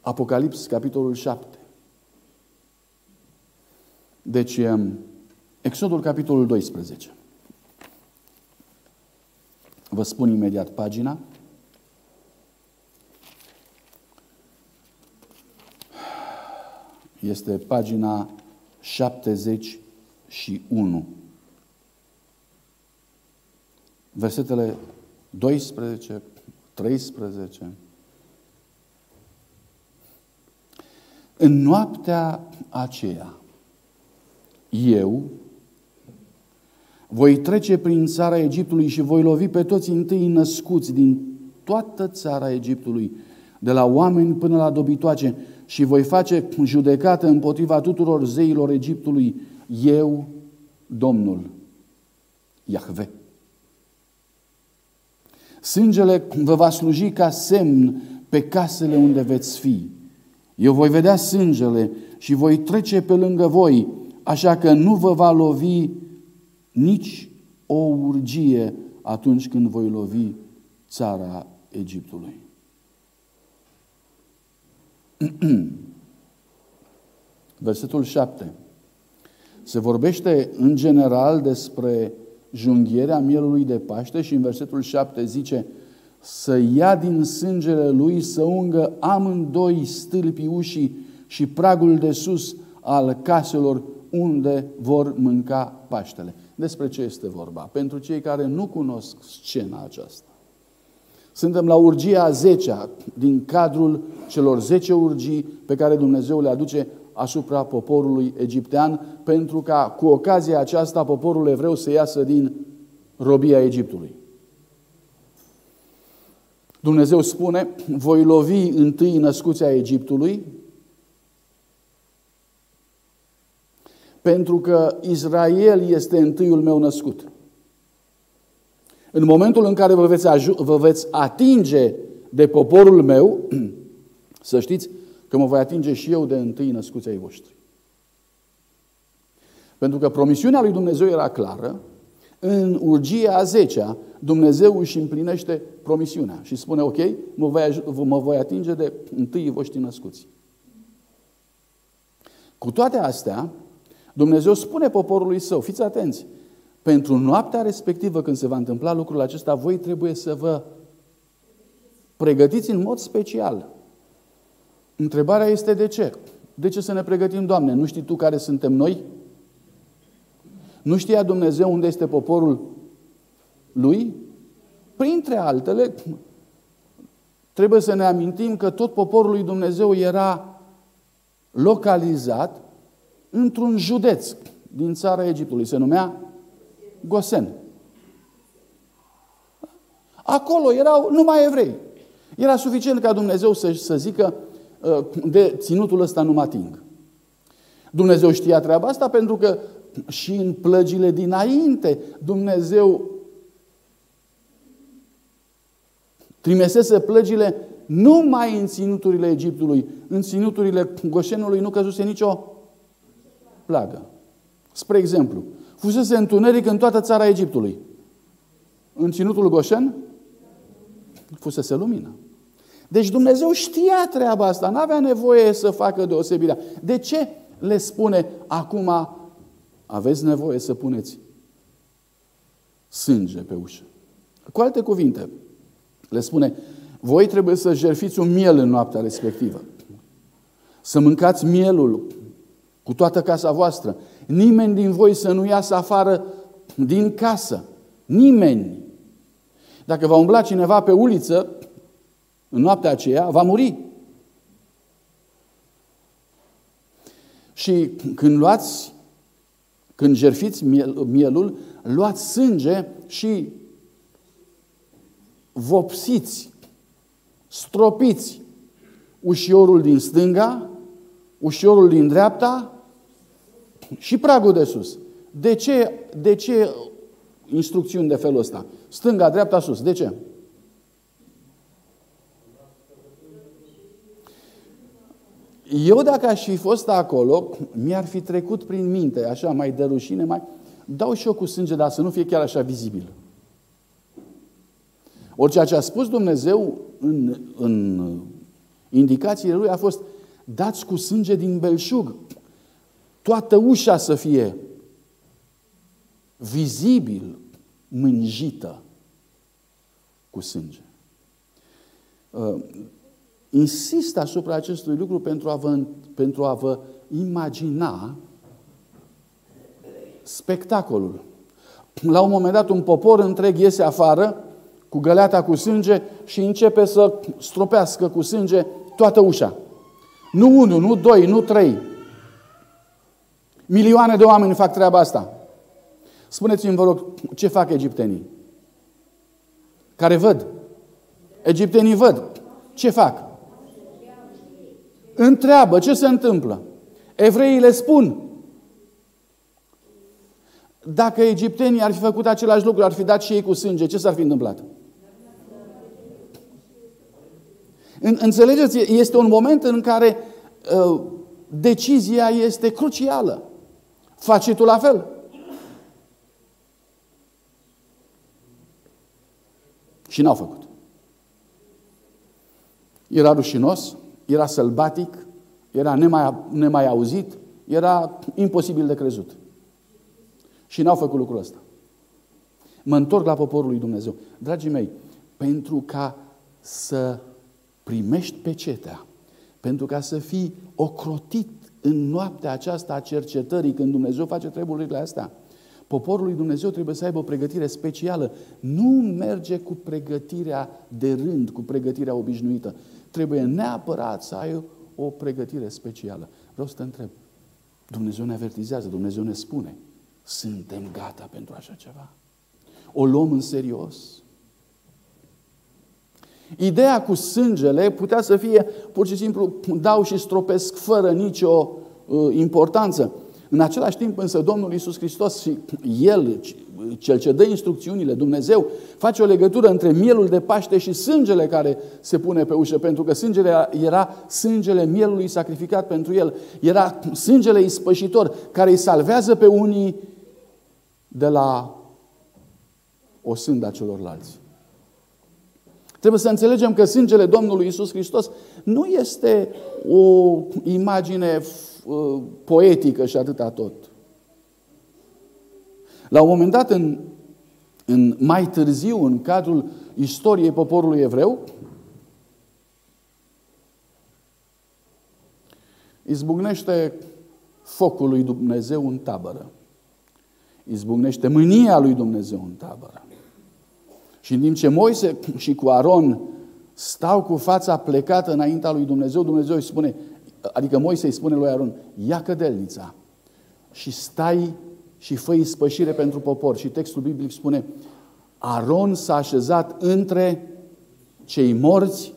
Apocalips, capitolul 7. Deci, Exodul, capitolul 12. Vă spun imediat pagina. Este pagina 71. Versetele 12, 13. În noaptea aceea, eu voi trece prin țara Egiptului și voi lovi pe toți întâi născuți din toată țara Egiptului, de la oameni până la dobitoace, și voi face judecată împotriva tuturor zeilor Egiptului, eu, Domnul, Iahve. Sângele vă va sluji ca semn pe casele unde veți fi. Eu voi vedea sângele și voi trece pe lângă voi, așa că nu vă va lovi nici o urgie atunci când voi lovi țara Egiptului. Versetul 7. Se vorbește în general despre junghierea mielului de Paște și în versetul 7 zice: să ia din sângele lui, să ungă amândoi stâlpii ușii și pragul de sus al caselor unde vor mânca Paștele. Despre ce este vorba? Pentru cei care nu cunosc scena aceasta. Suntem la urgia a 10-a din cadrul celor 10 urgii pe care Dumnezeu le aduce asupra poporului egiptean, pentru ca cu ocazia aceasta poporul evreu să iasă din robia Egiptului. Dumnezeu spune: voi lovi întâi născuți ai Egiptului, pentru că Israel este întâiul meu născut. În momentul în care vă veți atinge de poporul meu, să știți că mă voi atinge și eu de întâi născuți ai voștri. Pentru că promisiunea lui Dumnezeu era clară, în urgia a 10-a, Dumnezeu își împlinește promisiunea și spune: ok, mă voi atinge de întâi voștri născuți. Cu toate astea, Dumnezeu spune poporului său: fiți atenți, pentru noaptea respectivă, când se va întâmpla lucrul acesta, voi trebuie să vă pregătiți în mod special. Întrebarea este: de ce? De ce să ne pregătim, Doamne? Nu știi Tu care suntem noi? Nu știa Dumnezeu unde este poporul Lui? Printre altele, trebuie să ne amintim că tot poporul lui Dumnezeu era localizat într-un județ din țara Egiptului. Se numea Gosen. Acolo erau numai evrei. Era suficient ca Dumnezeu să zică: de ținutul ăsta nu mă ating. Dumnezeu știa treaba asta pentru că și în plăgile dinainte Dumnezeu trimesese plăgile numai în ținuturile Egiptului. În ținuturile Goșenului nu căzuse nicio plagă. Spre exemplu, fusese întuneric în toată țara Egiptului. În ținutul Goșen fusese lumină. Deci Dumnezeu știa treaba asta, n-avea nevoie să facă deosebirea. De ce le spune acum: aveți nevoie să puneți sânge pe ușă? Cu alte cuvinte, le spune: voi trebuie să jertfiți un miel în noaptea respectivă. Să mâncați mielul cu toată casa voastră. Nimeni din voi să nu iasă afară din casă. Nimeni. Dacă va umbla cineva pe uliță în noaptea aceea, va muri. Și când jertfiți mielul, luați sânge și vopsiți, stropiți ușiorul din stânga, ușiorul din dreapta și pragul de sus. De ce instrucțiuni de felul ăsta? Stânga, dreapta, sus. De ce? Eu dacă aș fi fost acolo, mi-ar fi trecut prin minte, așa, mai de rușine, mai... Dau și eu cu sânge, dar să nu fie chiar așa vizibil. Ori ceea ce a spus Dumnezeu în indicațiile Lui a fost: dați cu sânge din belșug. Toată ușa să fie vizibil mânjită cu sânge. Insist asupra acestui lucru pentru a vă imagina spectacolul. La un moment dat un popor întreg iese afară cu găleata cu sânge și începe să stropească cu sânge toată ușa. Nu 1, nu 2, nu 3. Milioane de oameni fac treaba asta. Spuneți-mi, vă rog, ce fac egiptenii? Care văd? Egiptenii văd. Ce fac? Întreabă ce se întâmplă. Evreii le spun. Dacă egiptenii ar fi făcut același lucru, ar fi dat și ei cu sânge, ce s-ar fi întâmplat? Înțelegeți, este un moment în care decizia este crucială. Faci tu la fel. Și n-au făcut. Era rușinos, era sălbatic, era nemai auzit, era imposibil de crezut. Și n-au făcut lucrul ăsta. Mă întorc la poporul lui Dumnezeu. Dragii mei, pentru ca să primești pecetea, pentru ca să fii ocrotit în noaptea aceasta a cercetării, când Dumnezeu face treburile astea, poporul lui Dumnezeu trebuie să aibă o pregătire specială. Nu merge cu pregătirea de rând, cu pregătirea obișnuită. Trebuie neapărat să ai o pregătire specială. Vreau să te întreb. Dumnezeu ne avertizează, Dumnezeu ne spune. Suntem gata pentru așa ceva? O luăm în serios? Ideea cu sângele putea să fie pur și simplu dau și stropesc fără nicio importanță. În același timp însă Domnul Iisus Hristos și El, Cel ce dă instrucțiunile, Dumnezeu, face o legătură între mielul de Paște și sângele care se pune pe ușă, pentru că sângele era sângele mielului sacrificat pentru El, era sângele ispășitor care îi salvează pe unii de la osânda celorlalți. Trebuie să înțelegem că sângele Domnului Iisus Hristos nu este o imagine poetică și atâta tot. La un moment dat, mai târziu, în cadrul istoriei poporului evreu, izbucnește focul lui Dumnezeu în tabără. Izbucnește mânia lui Dumnezeu în tabără. Și în timp ce Moise și cu Aron stau cu fața plecată înaintea lui Dumnezeu, Dumnezeu îi spune, adică Moise îi spune lui Aron, ia cădelnița și stai și fă ispășire pentru popor. Și textul biblic spune, Aron s-a așezat între cei morți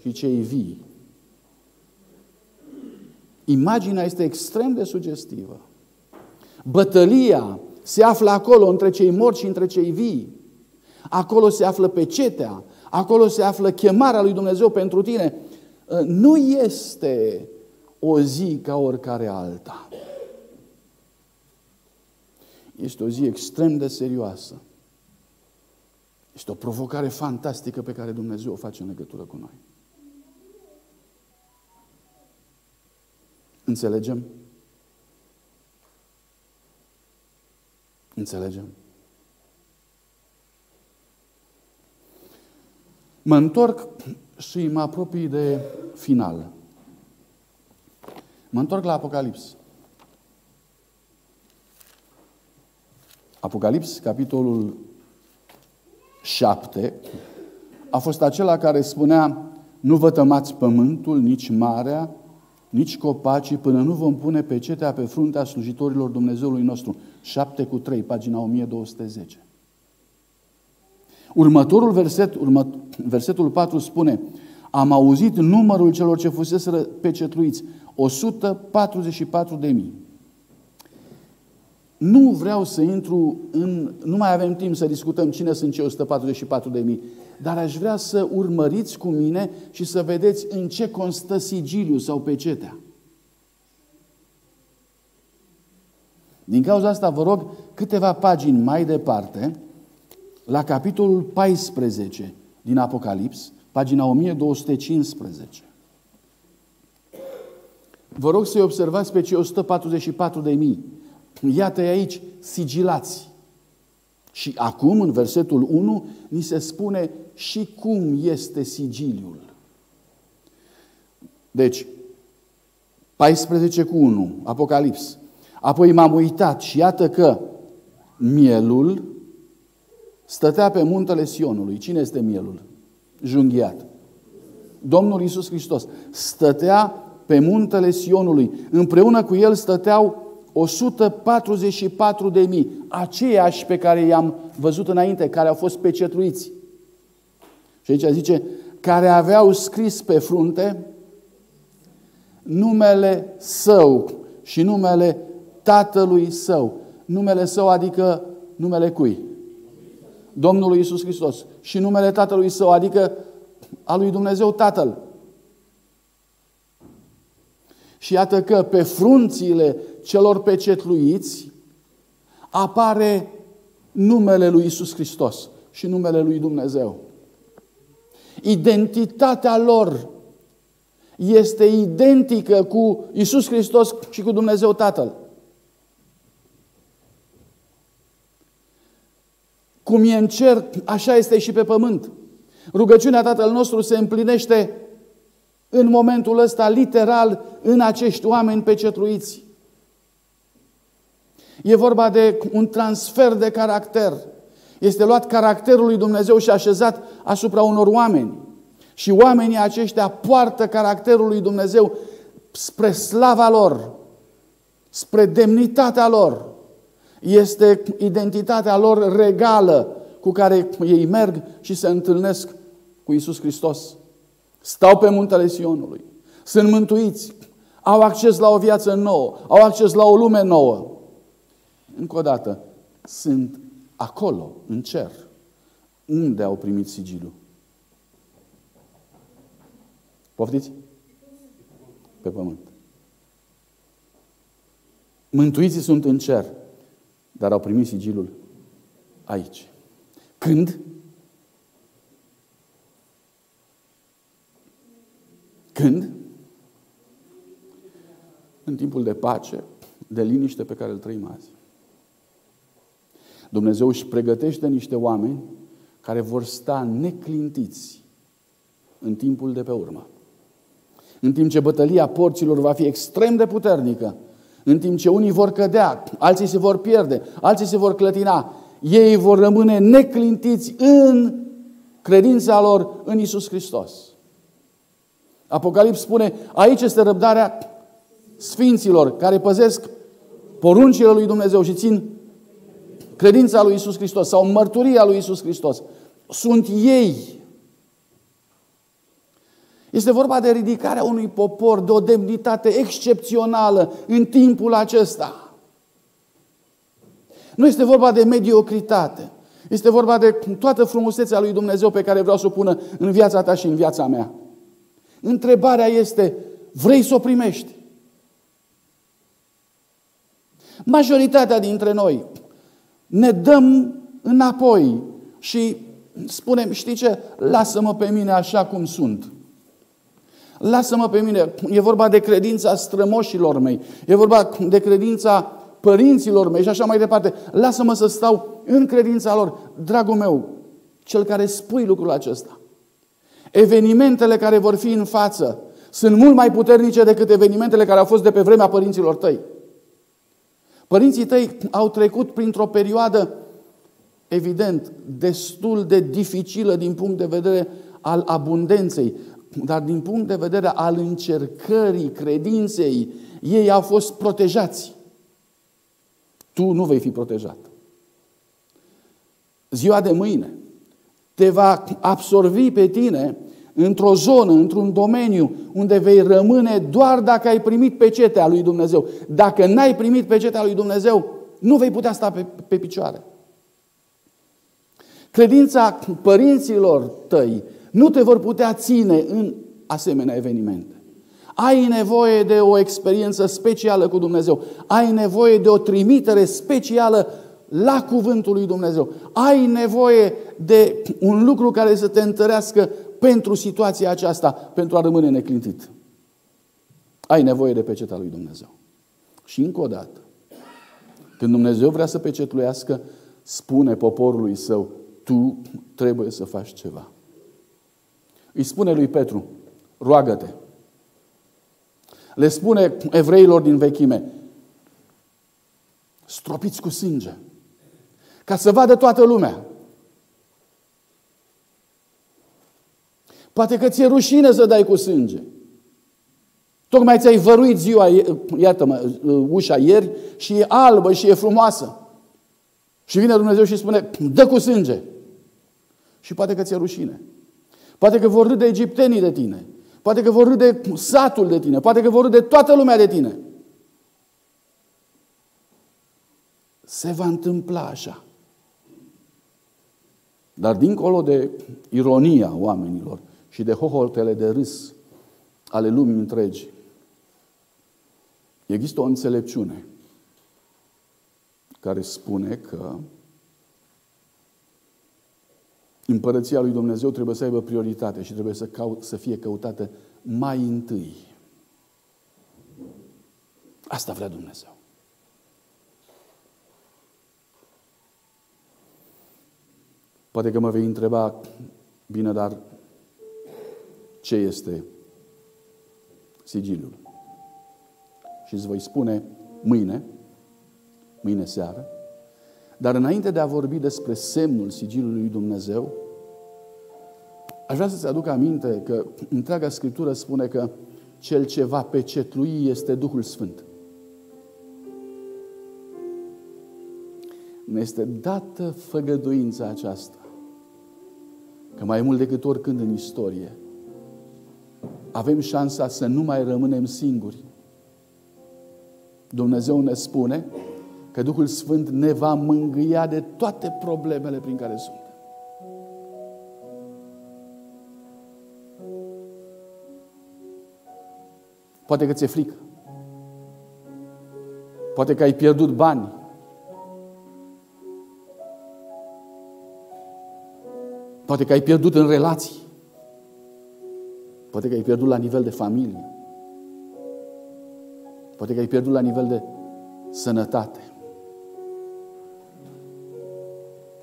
și cei vii. Imaginea este extrem de sugestivă. Bătălia se află acolo, între cei morți și între cei vii. Acolo se află pecetea, acolo se află chemarea lui Dumnezeu pentru tine. Nu este o zi ca oricare alta. Este o zi extrem de serioasă. Este o provocare fantastică pe care Dumnezeu o face în legătură cu noi. Înțelegem? Înțelegem? Mă întorc și mă apropii de final. Mă întorc la Apocalips. Apocalips, capitolul 7 a fost acela care spunea: nu vă tămați pământul, nici marea, nici copacii, până nu vom pune pecetea pe fruntea slujitorilor Dumnezeului nostru. 7:3, pagina 1210. Următorul versetul 4 spune: am auzit numărul celor ce fuseseră pecetluiți, 144.000. Nu vreau să intru în... Nu mai avem timp să discutăm cine sunt cei 144.000, dar aș vrea să urmăriți cu mine și să vedeți în ce constă sigiliul sau pecetea. Din cauza asta vă rog câteva pagini mai departe, la capitolul 14 din Apocalips, pagina 1215. Vă rog să-i observați pe cei 144.000. Iată-i aici, sigilați. Și acum, în versetul 1, ni se spune și cum este sigiliul. Deci, 14:1, Apocalips. Apoi m-am uitat și iată că mielul stătea pe muntele Sionului. Cine este mielul junghiat? Domnul Iisus Hristos. Stătea pe muntele Sionului. Împreună cu el stăteau 144.000, aceiași pe care i-am văzut înainte, care au fost pecetluiți. Și aici zice, care aveau scris pe frunte numele său și numele tatălui său. Numele său adică numele cui? Domnului Iisus Hristos. Și numele tatălui său, adică al lui Dumnezeu Tatăl. Și iată că pe frunțile celor pecetluiți apare numele lui Iisus Hristos și numele lui Dumnezeu. Identitatea lor este identică cu Iisus Hristos și cu Dumnezeu Tatăl. Cum e în cer, așa este și pe pământ. Rugăciunea Tatăl nostru se împlinește în momentul ăsta, literal, în acești oameni pecetluiți. E vorba de un transfer de caracter. Este luat caracterul lui Dumnezeu și așezat asupra unor oameni. Și oamenii aceștia poartă caracterul lui Dumnezeu spre slava lor, spre demnitatea lor. Este identitatea lor regală cu care ei merg și se întâlnesc cu Iisus Hristos. Stau pe muntele Sionului, sunt mântuiți, au acces la o viață nouă, au acces la o lume nouă. Încă o dată, sunt acolo, în cer, unde au primit sigiliul. Poftiți? Pe pământ. Mântuiții sunt în cer, dar au primit sigilul aici. Când? Când? În timpul de pace, de liniște pe care îl trăim azi. Dumnezeu își pregătește niște oameni care vor sta neclintiți în timpul de pe urmă. În timp ce bătălia porților va fi extrem de puternică, în timp ce unii vor cădea, alții se vor pierde, alții se vor clătina, ei vor rămâne neclintiți în credința lor în Iisus Hristos. Apocalips spune, aici este răbdarea sfinților care păzesc poruncile lui Dumnezeu și țin credința lui Iisus Hristos sau mărturia lui Iisus Hristos. Sunt ei. Este vorba de ridicarea unui popor, de o demnitate excepțională în timpul acesta. Nu este vorba de mediocritate. Este vorba de toată frumusețea lui Dumnezeu pe care vreau să o pună în viața ta și în viața mea. Întrebarea este, vrei să o primești? Majoritatea dintre noi ne dăm înapoi și spunem, știi ce? Lasă-mă pe mine așa cum sunt. Lasă-mă pe mine. E vorba de credința strămoșilor mei. E vorba de credința părinților mei și așa mai departe. Lasă-mă să stau în credința lor. Dragul meu, cel care spui lucrul acesta, evenimentele care vor fi în față sunt mult mai puternice decât evenimentele care au fost de pe vremea părinților tăi. Părinții tăi au trecut printr-o perioadă evident, destul de dificilă din punct de vedere al abundenței, dar din punct de vedere al încercării credinței, ei au fost protejați. Tu nu vei fi protejat. Ziua de mâine te va absorbi pe tine într-o zonă, într-un domeniu unde vei rămâne doar dacă ai primit pecetea lui Dumnezeu. Dacă n-ai primit pecetea lui Dumnezeu, nu vei putea sta pe picioare. Credința părinților tăi nu te vor putea ține în asemenea evenimente. Ai nevoie de o experiență specială cu Dumnezeu. Ai nevoie de o trimitere specială la cuvântul lui Dumnezeu. Ai nevoie de un lucru care să te întărească pentru situația aceasta, pentru a rămâne neclintit. Ai nevoie de peceta lui Dumnezeu. Și încă o dată, când Dumnezeu vrea să pecetluiască, spune poporului său, tu trebuie să faci ceva. Îi spune lui Petru, roagă-te. Le spune evreilor din vechime, stropiți cu sânge, ca să vadă toată lumea. Poate că ți-e rușine să dai cu sânge. Tocmai ți-ai văruit ziua, iartă-mă, ușa ieri și e albă și e frumoasă. Și vine Dumnezeu și spune, dă cu sânge. Și poate că ți-e rușine. Poate că vor râde egiptenii de tine. Poate că vor râde satul de tine. Poate că vor râde toată lumea de tine. Se va întâmpla așa. Dar dincolo de ironia oamenilor și de hoholtele de râs ale lumii întregi, există o înțelepciune care spune că Împărăția lui Dumnezeu trebuie să aibă prioritate și trebuie să fie căutată mai întâi. Asta vrea Dumnezeu. Poate că mă vei întreba, bine, dar ce este sigiliul? Și îți voi spune mâine seară, dar înainte de a vorbi despre semnul sigiliului lui Dumnezeu, aș vrea să-ți aduc aminte că întreaga Scriptură spune că cel ce va pecetlui este Duhul Sfânt. Ne este dată făgăduința aceasta că mai mult decât oricând în istorie avem șansa să nu mai rămânem singuri. Dumnezeu ne spune că Duhul Sfânt ne va mângâia de toate problemele prin care suntem. Poate că ți-e frică. Poate că ai pierdut bani. Poate că ai pierdut în relații. Poate că ai pierdut la nivel de familie. Poate că ai pierdut la nivel de sănătate.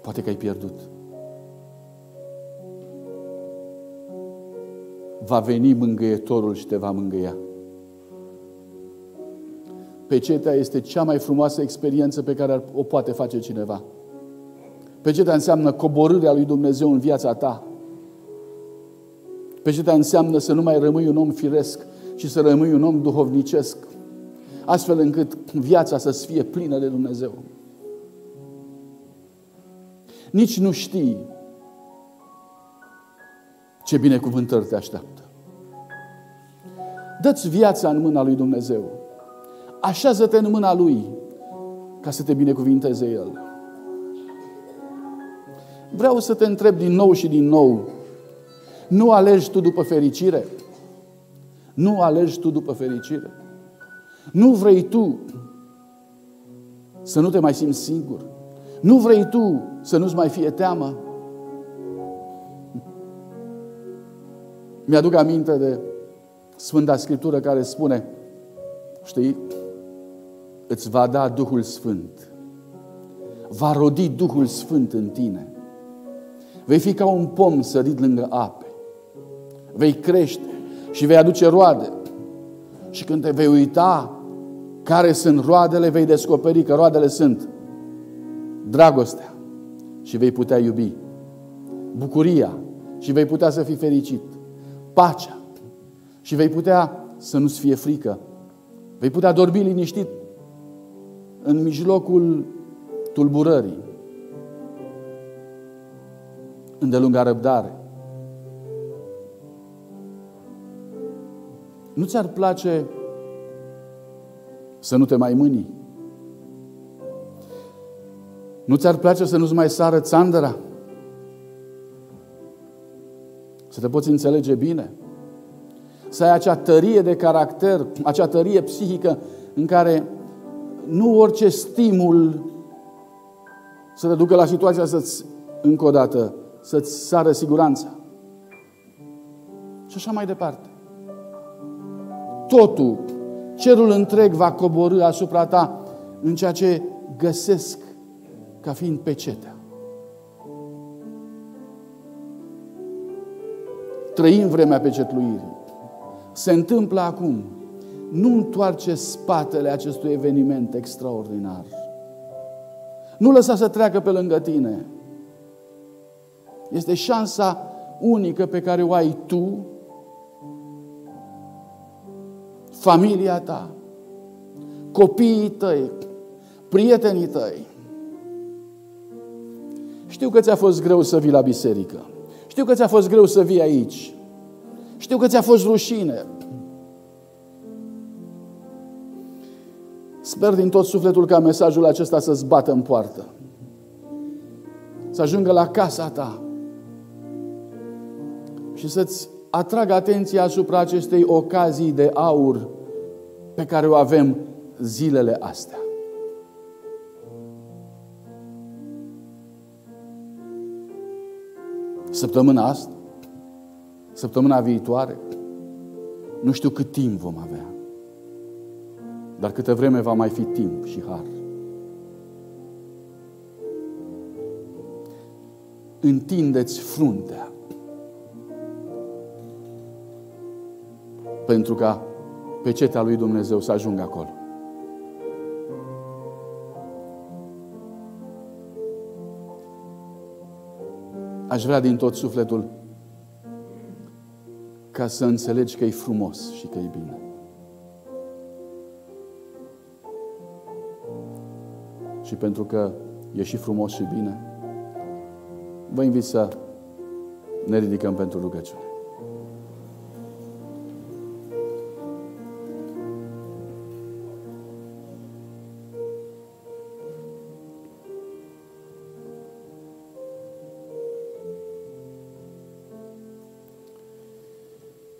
Poate că ai pierdut. Va veni mângâietorul și te va mângâia. Pecetea este cea mai frumoasă experiență pe care o poate face cineva. Pecetea înseamnă coborârea lui Dumnezeu în viața ta. Pecetea înseamnă să nu mai rămâi un om firesc, ci să rămâi un om duhovnicesc, astfel încât viața să-ți fie plină de Dumnezeu. Nici nu știi ce binecuvântări te așteaptă. Dă-ți viața în mâna lui Dumnezeu. Așează-te în mâna Lui ca să te binecuvinteze El. Vreau să te întreb din nou și din nou. Nu alegi tu după fericire? Nu alegi tu după fericire? Nu vrei tu să nu te mai simți singur? Nu vrei tu să nu-ți mai fie teamă? Mi-aduc aminte de Sfânta Scriptură care spune, știi, îți va da Duhul Sfânt. Va rodi Duhul Sfânt în tine. Vei fi ca un pom sărit lângă ape. Vei crește și vei aduce roade. Și când te vei uita care sunt roadele, vei descoperi că roadele sunt dragostea, și vei putea iubi. Bucuria și vei putea să fii fericit. Pacea și vei putea să nu-ți fie frică. Vei putea dormi liniștit în mijlocul tulburării. Îndelunga răbdare. Nu ți-ar place să nu te mai mâni? Nu ți-ar place să nu-ți mai sară țandăra? Să te poți înțelege bine? Să ai acea tărie de caracter, acea tărie psihică în care nu orice stimul să te ducă la situația să-ți, încă o dată, să-ți sară siguranța. Și așa mai departe. Totul, cerul întreg va coborî asupra ta în ceea ce găsesc ca fiind pecetea. Trăim vremea pecetluirii. Se întâmplă acum. Nu întoarce spatele acestui eveniment extraordinar. Nu lăsa să treacă pe lângă tine. Este șansa unică pe care o ai tu, familia ta, copiii tăi, prietenii tăi. Știu că ți-a fost greu să vii la biserică. Știu că ți-a fost greu să vii aici. Știu că ți-a fost rușine. Sper din tot sufletul ca mesajul acesta să-ți bată în poartă. Să ajungă la casa ta. Și să-ți atragă atenția asupra acestei ocazii de aur pe care o avem zilele astea. Săptămâna asta, săptămâna viitoare, nu știu cât timp vom avea, dar câtă vreme va mai fi timp și har. Întinde-ți fruntea pentru ca pecetea lui Dumnezeu să ajungă acolo. Aș vrea din tot sufletul ca să înțelegi că e frumos și că e bine. Și pentru că e și frumos și bine, vă invit să ne ridicăm pentru rugăciune.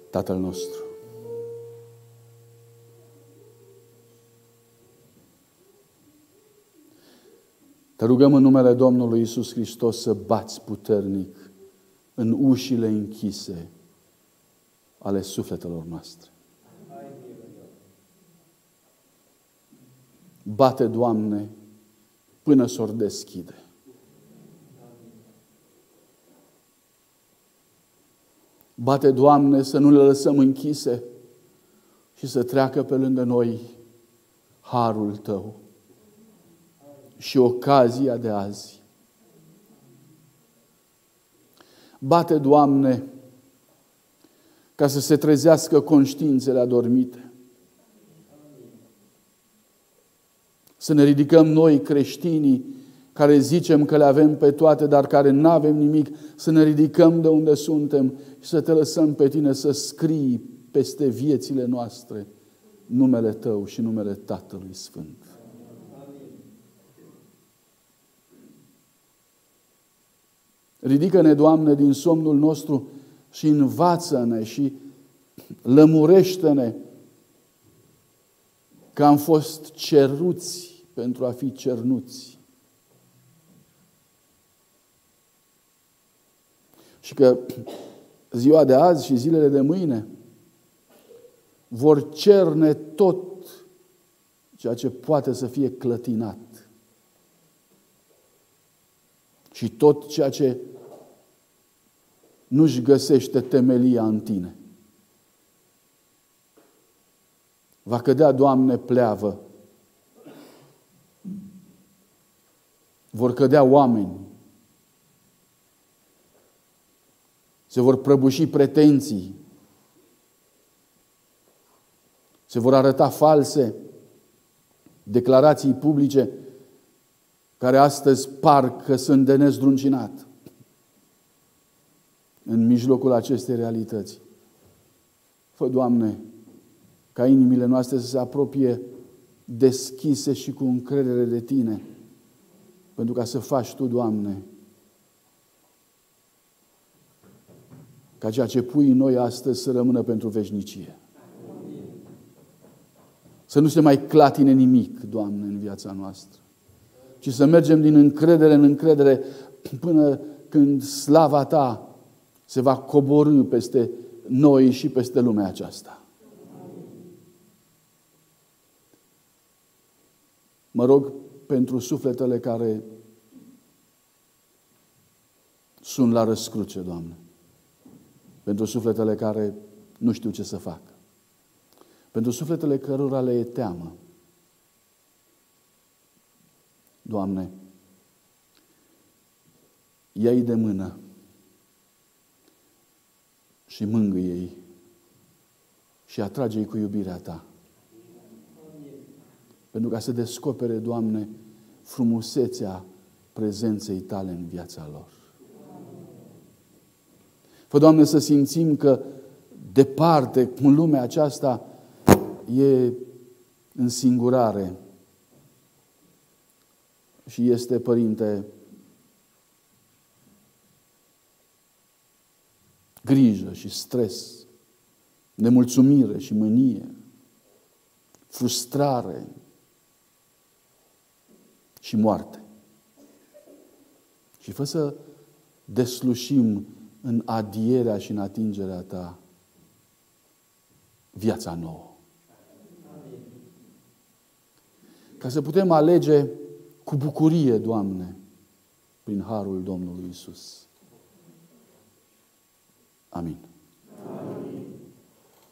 Tatăl nostru, te rugăm în numele Domnului Iisus Hristos să bați puternic în ușile închise ale sufletelor noastre. Bate, Doamne, până s-or deschide. Bate, Doamne, să nu le lăsăm închise și să treacă pe lângă noi harul Tău și ocazia de azi. Bate, Doamne, ca să se trezească conștiințele adormite. Să ne ridicăm noi, creștinii, care zicem că le avem pe toate, dar care n-avem nimic, să ne ridicăm de unde suntem și să te lăsăm pe tine să scrii peste viețile noastre numele Tău și numele Tatălui Sfânt. Ridică-ne, Doamne, din somnul nostru și învață-ne și lămurește-ne că am fost ceruți pentru a fi cernuți. Și că ziua de azi și zilele de mâine vor cerne tot ceea ce poate să fie clătinat. Și tot ceea ce nu-și găsește temelia în Tine. Va cădea, Doamne, pleavă. Vor cădea oameni Se vor prăbuși pretenții. Se vor arăta false declarații publice care astăzi par că sunt de nezdruncinat. În mijlocul acestei realități, fă, Doamne, ca inimile noastre să se apropie deschise și cu încredere de Tine, pentru ca să faci Tu, Doamne, ca ceea ce pui în noi astăzi să rămână pentru veșnicie. Să nu se mai clatine nimic, Doamne, în viața noastră, ci să mergem din încredere în încredere până când slava Ta se va coborî peste noi și peste lumea aceasta. Mă rog pentru sufletele care sunt la răscruce, Doamne. Pentru sufletele care nu știu ce să facă. Pentru sufletele cărora le e teamă. Doamne, ia-i de mână și mângâie-i și atrage-i cu iubirea Ta. Pentru ca să descopere, Doamne, frumusețea prezenței Tale în viața lor. Fă, Doamne, să simțim că departe, în lumea aceasta, e însingurare și este, Părinte, grijă și stres, nemulțumire și mânie, frustrare și moarte. Și fă să deslușim în adierea și în atingerea Ta viața nouă. Ca să putem alege cu bucurie, Doamne, prin harul Domnului Iisus. Amin.